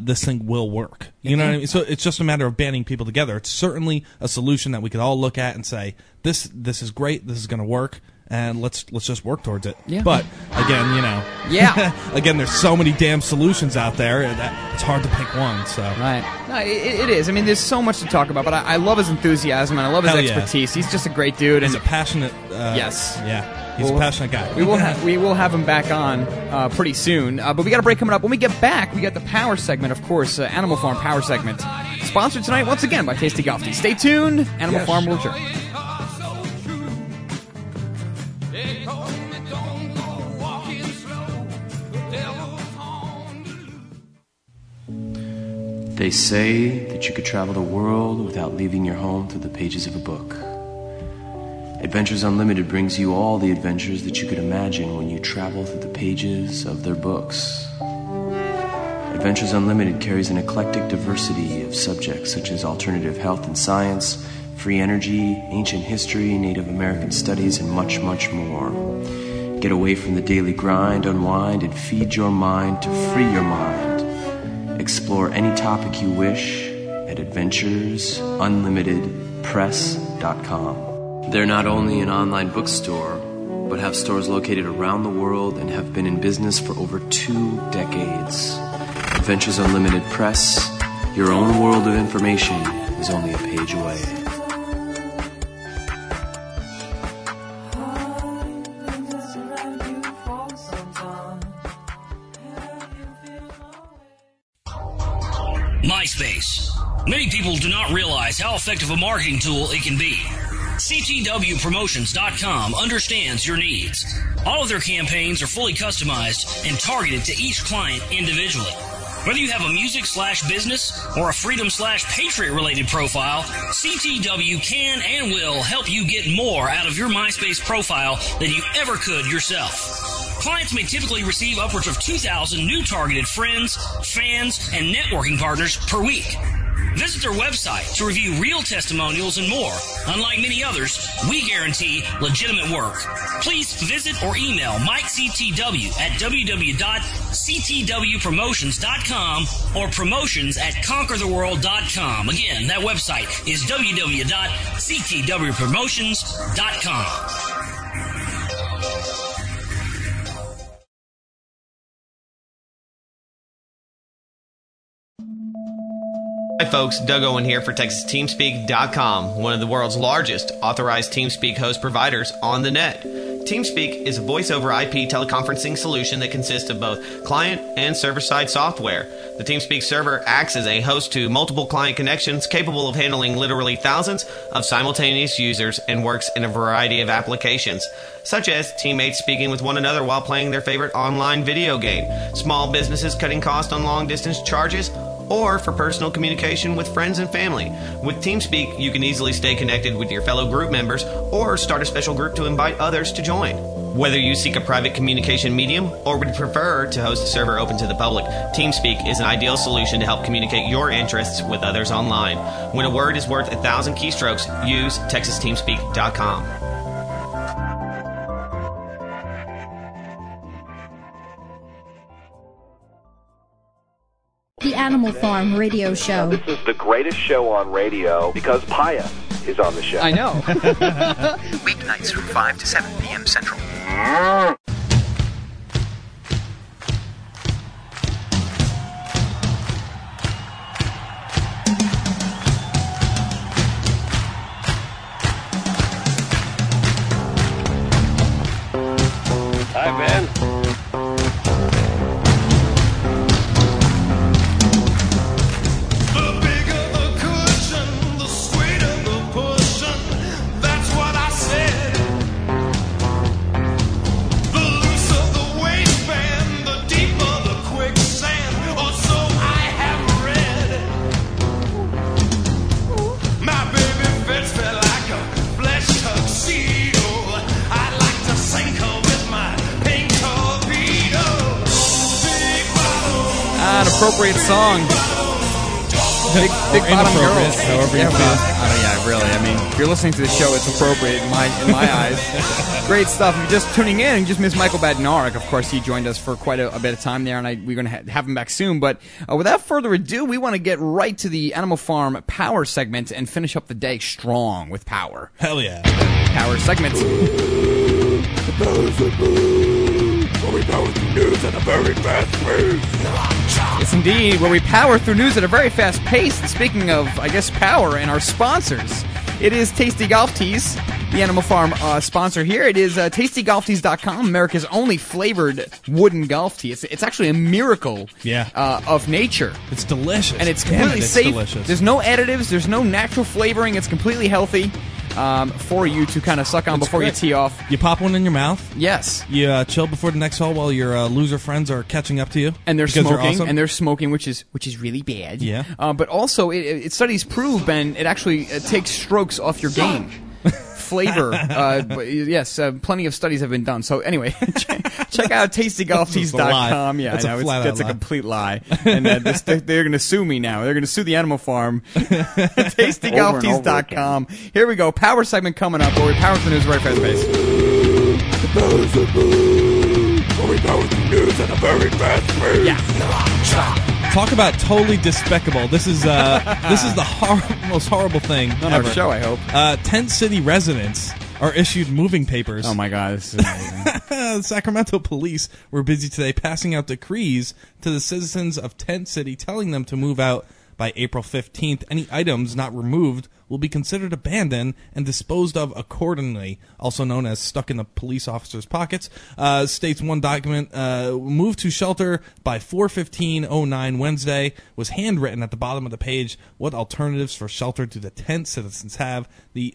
this thing will work. You know what I mean? So it's just a matter of banding people together. It's certainly a solution that we could all look at and say, this is great, this is going to work, and let's just work towards it. Yeah. But again, again, there's so many damn solutions out there that it's hard to pick one. So right, no, it is. There's so much to talk about, but I love his enthusiasm and I love his expertise. Yeah. He's just a great dude. He's a passionate. Yes. Yeah. He's a passionate guy. We will have him back on pretty soon. But we got a break coming up. When we get back, we got the Power Segment, of course, Animal Farm Power Segment, sponsored tonight once again by Tasty Golf Tea. Stay tuned. Animal Farm will return. They say that you could travel the world without leaving your home through the pages of a book. Adventures Unlimited brings you all the adventures that you could imagine when you travel through the pages of their books. Adventures Unlimited carries an eclectic diversity of subjects such as alternative health and science, free energy, ancient history, Native American studies, and much, much more. Get away from the daily grind, unwind, and feed your mind to free your mind. Explore any topic you wish at AdventuresUnlimitedPress.com. They're not only an online bookstore, but have stores located around the world and have been in business for over 2 decades. Adventures Unlimited Press, your own world of information is only a page away. MySpace. Many people do not realize how effective a marketing tool it can be. CTWPromotions.com understands your needs. All of their campaigns are fully customized and targeted to each client individually. Whether you have a music/business or a freedom/patriot-related profile, CTW can and will help you get more out of your MySpace profile than you ever could yourself. Clients may typically receive upwards of 2,000 new targeted friends, fans, and networking partners per week. Visit their website to review real testimonials and more. Unlike many others, we guarantee legitimate work. Please visit or email MikeCTW at www.ctwpromotions.com or promotions@conquertheworld.com. Again, that website is www.ctwpromotions.com. Hi folks, Doug Owen here for TexasTeamSpeak.com, one of the world's largest authorized TeamSpeak host providers on the net. TeamSpeak is a voice over IP teleconferencing solution that consists of both client and server-side software. The TeamSpeak server acts as a host to multiple client connections capable of handling literally thousands of simultaneous users and works in a variety of applications, such as teammates speaking with one another while playing their favorite online video game, small businesses cutting costs on long-distance charges, or for personal communication with friends and family. With TeamSpeak, you can easily stay connected with your fellow group members or start a special group to invite others to join. Whether you seek a private communication medium or would prefer to host a server open to the public, TeamSpeak is an ideal solution to help communicate your interests with others online. When a word is worth 1,000 keystrokes, use TexasTeamSpeak.com. The Animal Farm radio show. This is the greatest show on radio because Pyeth is on the show. I know. Weeknights from 5 to 7 p.m. Central. Hi, Ben. Appropriate song. Big bottom girls. However you feel. Yeah, really. I mean, if you're listening to the show, it's appropriate in my eyes. Great stuff. If you're just tuning in, you just missed Michael Badnarik. Of course, he joined us for quite a bit of time there, and we're going to have him back soon. But without further ado, we want to get right to the Animal Farm Power segment and finish up the day strong with power. Hell yeah. Power segments. Yes, indeed, where we power through news at a very fast pace. And speaking of, I guess, power and our sponsors, it is Tasty Golf Tees, the Animal Farm sponsor here. It is TastyGolfTees.com, America's only flavored wooden golf tee. It's actually a miracle of nature. It's delicious. And it's completely safe. Delicious. There's no additives. There's no natural flavoring. It's completely healthy. For you to kind of suck on you tee off. You pop one in your mouth. Yes. You chill before the next hole while your loser friends are catching up to you. And they're smoking, which is really bad. Yeah. But also, it studies prove, Ben, it actually takes strokes off your game. Flavor. Plenty of studies have been done. So anyway, check out TastyGolfTees.com. Yeah, that's a complete lie. And they're going to sue me now. They're going to sue the Animal Farm. TastyGolfTees.com. Here we go. Power segment coming up where we power the news right fast pace. We power the news at a very fast pace. Yeah. Talk about totally despicable. This is the most horrible thing on our show, I hope. Tent City residents are issued moving papers. Oh, my God. This is amazing. The Sacramento police were busy today passing out decrees to the citizens of Tent City telling them to move out By April 15th, any items not removed will be considered abandoned and disposed of accordingly, also known as stuck in the police officers' pockets, states one document. Moved to shelter by 4/15/09 Wednesday was handwritten at the bottom of the page. What alternatives for shelter do the tent citizens have? The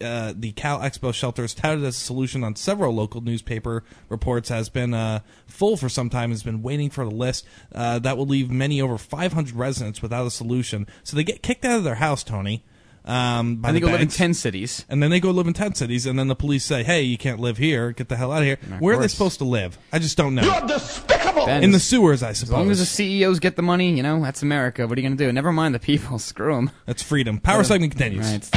Cal Expo shelter is touted as a solution on several local newspaper reports, has been full for some time, has been waiting for the list. That will leave many over 500 residents without a solution. So they get kicked out of their house, Tony. And they go live in 10 cities. And then they go live in 10 cities, and then the police say, hey, you can't live here. Get the hell out of here. Where are they supposed to live? I just don't know. You're despicable! In the sewers, I suppose. As long as the CEOs get the money, you know, that's America. What are you going to do? Never mind the people. Screw them. That's freedom. Power segment continues. Right.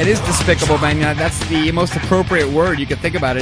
It is despicable, man. That's the most appropriate word you could think about.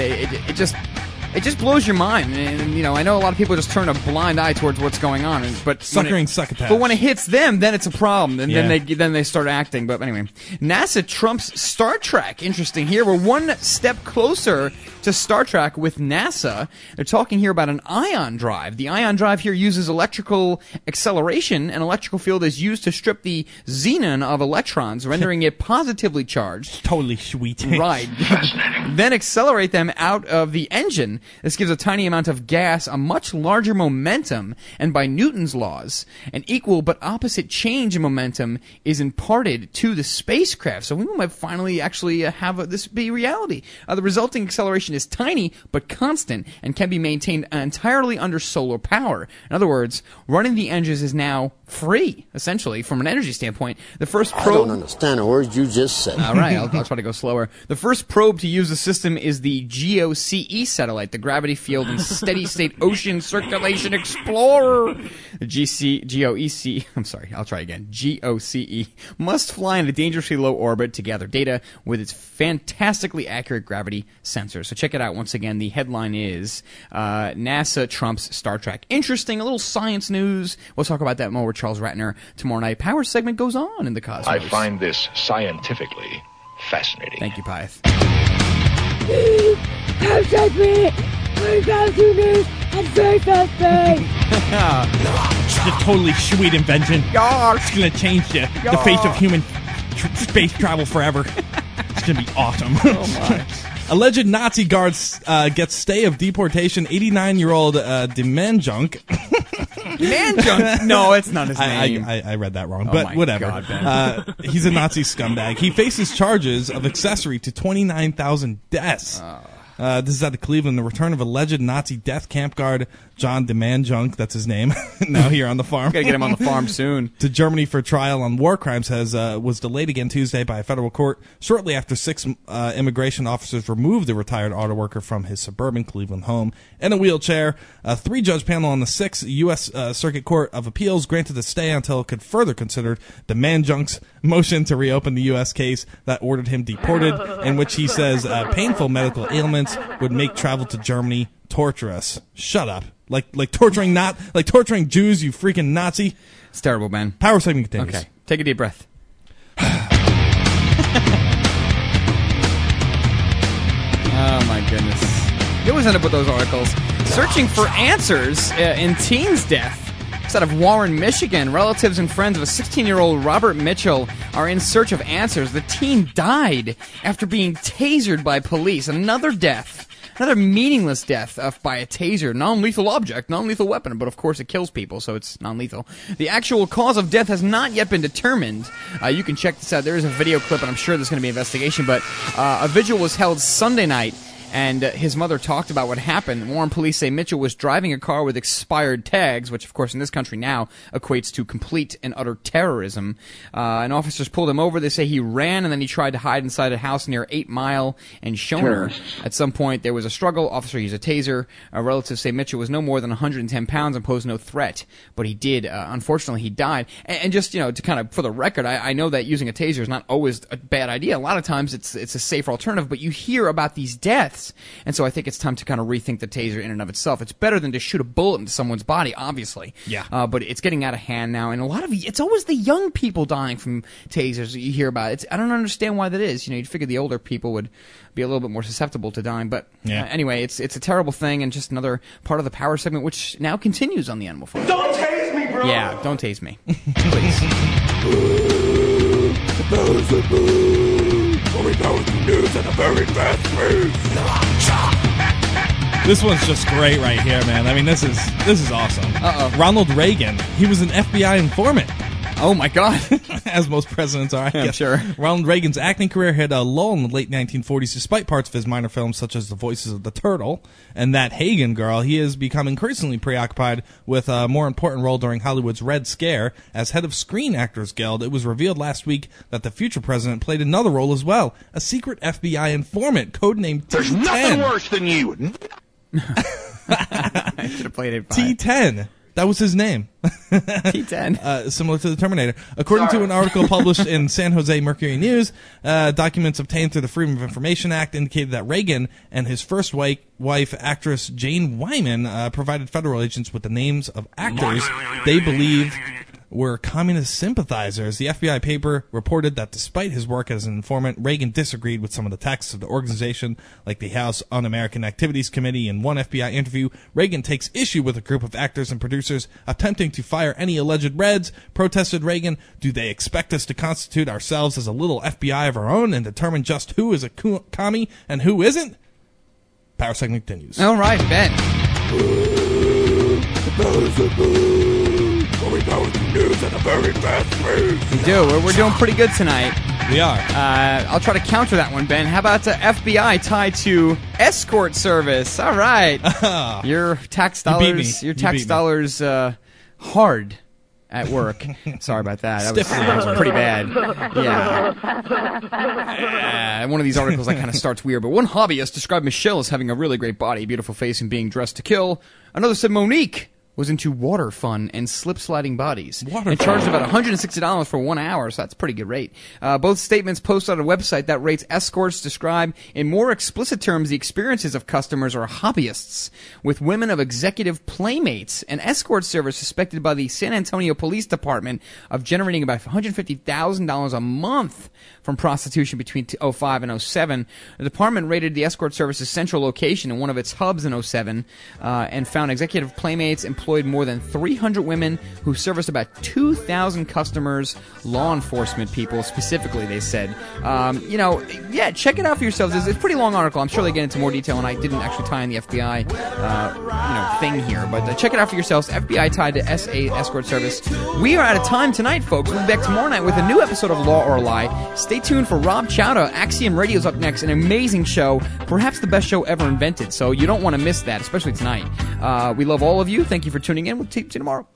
It just blows your mind, and you know, I know a lot of people just turn a blind eye towards what's going on, but when it hits them, then it's a problem, and then they start acting. But anyway, NASA trumps Star Trek. Interesting here. We're one step closer to Star Trek with NASA. They're talking here about an ion drive. The ion drive here uses electrical acceleration. An electrical field is used to strip the xenon of electrons, rendering it positively charged. Totally sweet. Right. Fascinating. Then accelerate them out of the engine. This gives a tiny amount of gas a much larger momentum, and by Newton's laws, an equal but opposite change in momentum is imparted to the spacecraft. So we might finally actually have this be reality. The resulting acceleration is tiny but constant and can be maintained entirely under solar power. In other words, running the engines is now free, essentially, from an energy standpoint. The first probe... I don't understand the words you just said. All right, I'll try to go slower. The first probe to use the system is the GOCE satellite, the Gravity Field and Steady State Ocean Circulation Explorer. The GOEC, I'm sorry, I'll try again. GOCE must fly in a dangerously low orbit to gather data with its fantastically accurate gravity sensor. So check it out once again. The headline is NASA trumps Star Trek. Interesting, a little science news. We'll talk about that more with Charles Ratner tomorrow night. Power segment goes on in the cosmos. I find this scientifically fascinating. Thank you, Pyeth. Power segment, news, and very fast thing. It's a totally sweet invention. It's going to change the face of human space travel forever. It's going to be awesome. Oh, my. Alleged Nazi guards gets stay of deportation. 89-year-old Demanjunk. Demanjunk? No, it's not his name. I read that wrong, but whatever. God, he's a Nazi scumbag. He faces charges of accessory to 29,000 deaths. This is out of Cleveland. The return of alleged Nazi death camp guard John Demanjunk, that's his name, now here on the farm. Gotta get him on the farm soon. To Germany for trial on war crimes was delayed again Tuesday by a federal court shortly after six immigration officers removed the retired auto worker from his suburban Cleveland home in a wheelchair. A three-judge panel on the 6th U.S. Circuit Court of Appeals granted a stay until it could further consider Demanjunk's motion to reopen the U.S. case that ordered him deported, in which he says painful medical ailments would make travel to Germany torturous. Shut up. Like torturing Jews, you freaking Nazi. It's terrible, man. Power segment continues. Okay, take a deep breath. Oh my goodness! You always end up with those articles. Searching for answers in teen's death. Out of Warren, Michigan, relatives and friends of a 16-year-old Robert Mitchell are in search of answers. The teen died after being tasered by police. Another death. Another meaningless death by a taser, non-lethal object, non-lethal weapon, but of course it kills people, so it's non-lethal. The actual cause of death has not yet been determined. You can check this out. There is a video clip, and I'm sure there's going to be an investigation, but a vigil was held Sunday night, and his mother talked about what happened. Warren police say Mitchell was driving a car with expired tags, which, of course, in this country now equates to complete and utter terrorism. And officers pulled him over. They say he ran, and then he tried to hide inside a house near 8 Mile and Schoner. At some point, there was a struggle. Officer used a taser. Relatives say Mitchell was no more than 110 pounds and posed no threat. But he did. Unfortunately, he died. And just, you know, to kind of, for the record, I know that using a taser is not always a bad idea. A lot of times, it's a safer alternative. But you hear about these deaths. this. And so I think it's time to kind of rethink the taser in and of itself. It's better than to shoot a bullet into someone's body, obviously. Yeah. But it's getting out of hand now, and a lot of it's always the young people dying from tasers that you hear about. I don't understand why that is. You know, you'd figure the older people would be a little bit more susceptible to dying, but anyway, it's a terrible thing, and just another part of the power segment, which now continues on the Animal Farm. Don't tase me, bro. Yeah, don't tase me, please. This one's just great right here, man. I mean, this is awesome. Uh-oh. Ronald Reagan, he was an FBI informant. Oh, my God. As most presidents are, I guess. Sure. Ronald Reagan's acting career hit a lull in the late 1940s, despite parts of his minor films such as The Voices of the Turtle and That Hagen Girl. He has become increasingly preoccupied with a more important role during Hollywood's Red Scare. As head of Screen Actors Guild, it was revealed last week that the future president played another role as well, a secret FBI informant, codenamed T-10. There's nothing worse than you. I should have played it by T-10. That was his name. T-10. Similar to the Terminator. According to an article published in San Jose Mercury News, documents obtained through the Freedom of Information Act indicated that Reagan and his first wife, actress Jane Wyman, provided federal agents with the names of actors they believed were communist sympathizers. The FBI paper reported that despite his work as an informant, Reagan disagreed with some of the tactics of the organization, like the House Un-American Activities Committee. In one FBI interview, Reagan takes issue with a group of actors and producers attempting to fire any alleged Reds. Protested Reagan, "Do they expect us to constitute ourselves as a little FBI of our own and determine just who is a commie and who isn't?" Power segment continues. All right, Ben. We go to news at the very fast pace. We do. We're doing pretty good tonight. We are. I'll try to counter that one, Ben. How about FBI tied to escort service? All right. Your tax dollars. Your tax dollars hard at work. Sorry about that. That was pretty bad. Yeah. One of these articles that kind of starts weird. But one hobbyist described Michelle as having a really great body, beautiful face, and being dressed to kill. Another said Monique was into water fun and slip-sliding bodies and charged about $160 for 1 hour, so that's a pretty good rate. Both statements posted on a website that rates escorts describe in more explicit terms the experiences of customers or hobbyists with women of executive playmates, an escort service suspected by the San Antonio Police Department of generating about $150,000 a month from prostitution between 2005 and 2007. The department rated the escort service's central location in one of its hubs in 2007 and found executive playmates employed more than 300 women who serviced about 2,000 customers, law enforcement people specifically, they said. Check it out for yourselves. It's a pretty long article. I'm sure they get into more detail, and I didn't actually tie in the FBI thing here. But check it out for yourselves. FBI tied to SA escort service. We are out of time tonight, folks. We'll be back tomorrow night with a new episode of Law or Lie. Stay tuned for Rob Chowda. Axiom Radio's up next. An amazing show. Perhaps the best show ever invented. So you don't want to miss that, especially tonight. We love all of you. Thank you for tuning in. We'll see you tomorrow.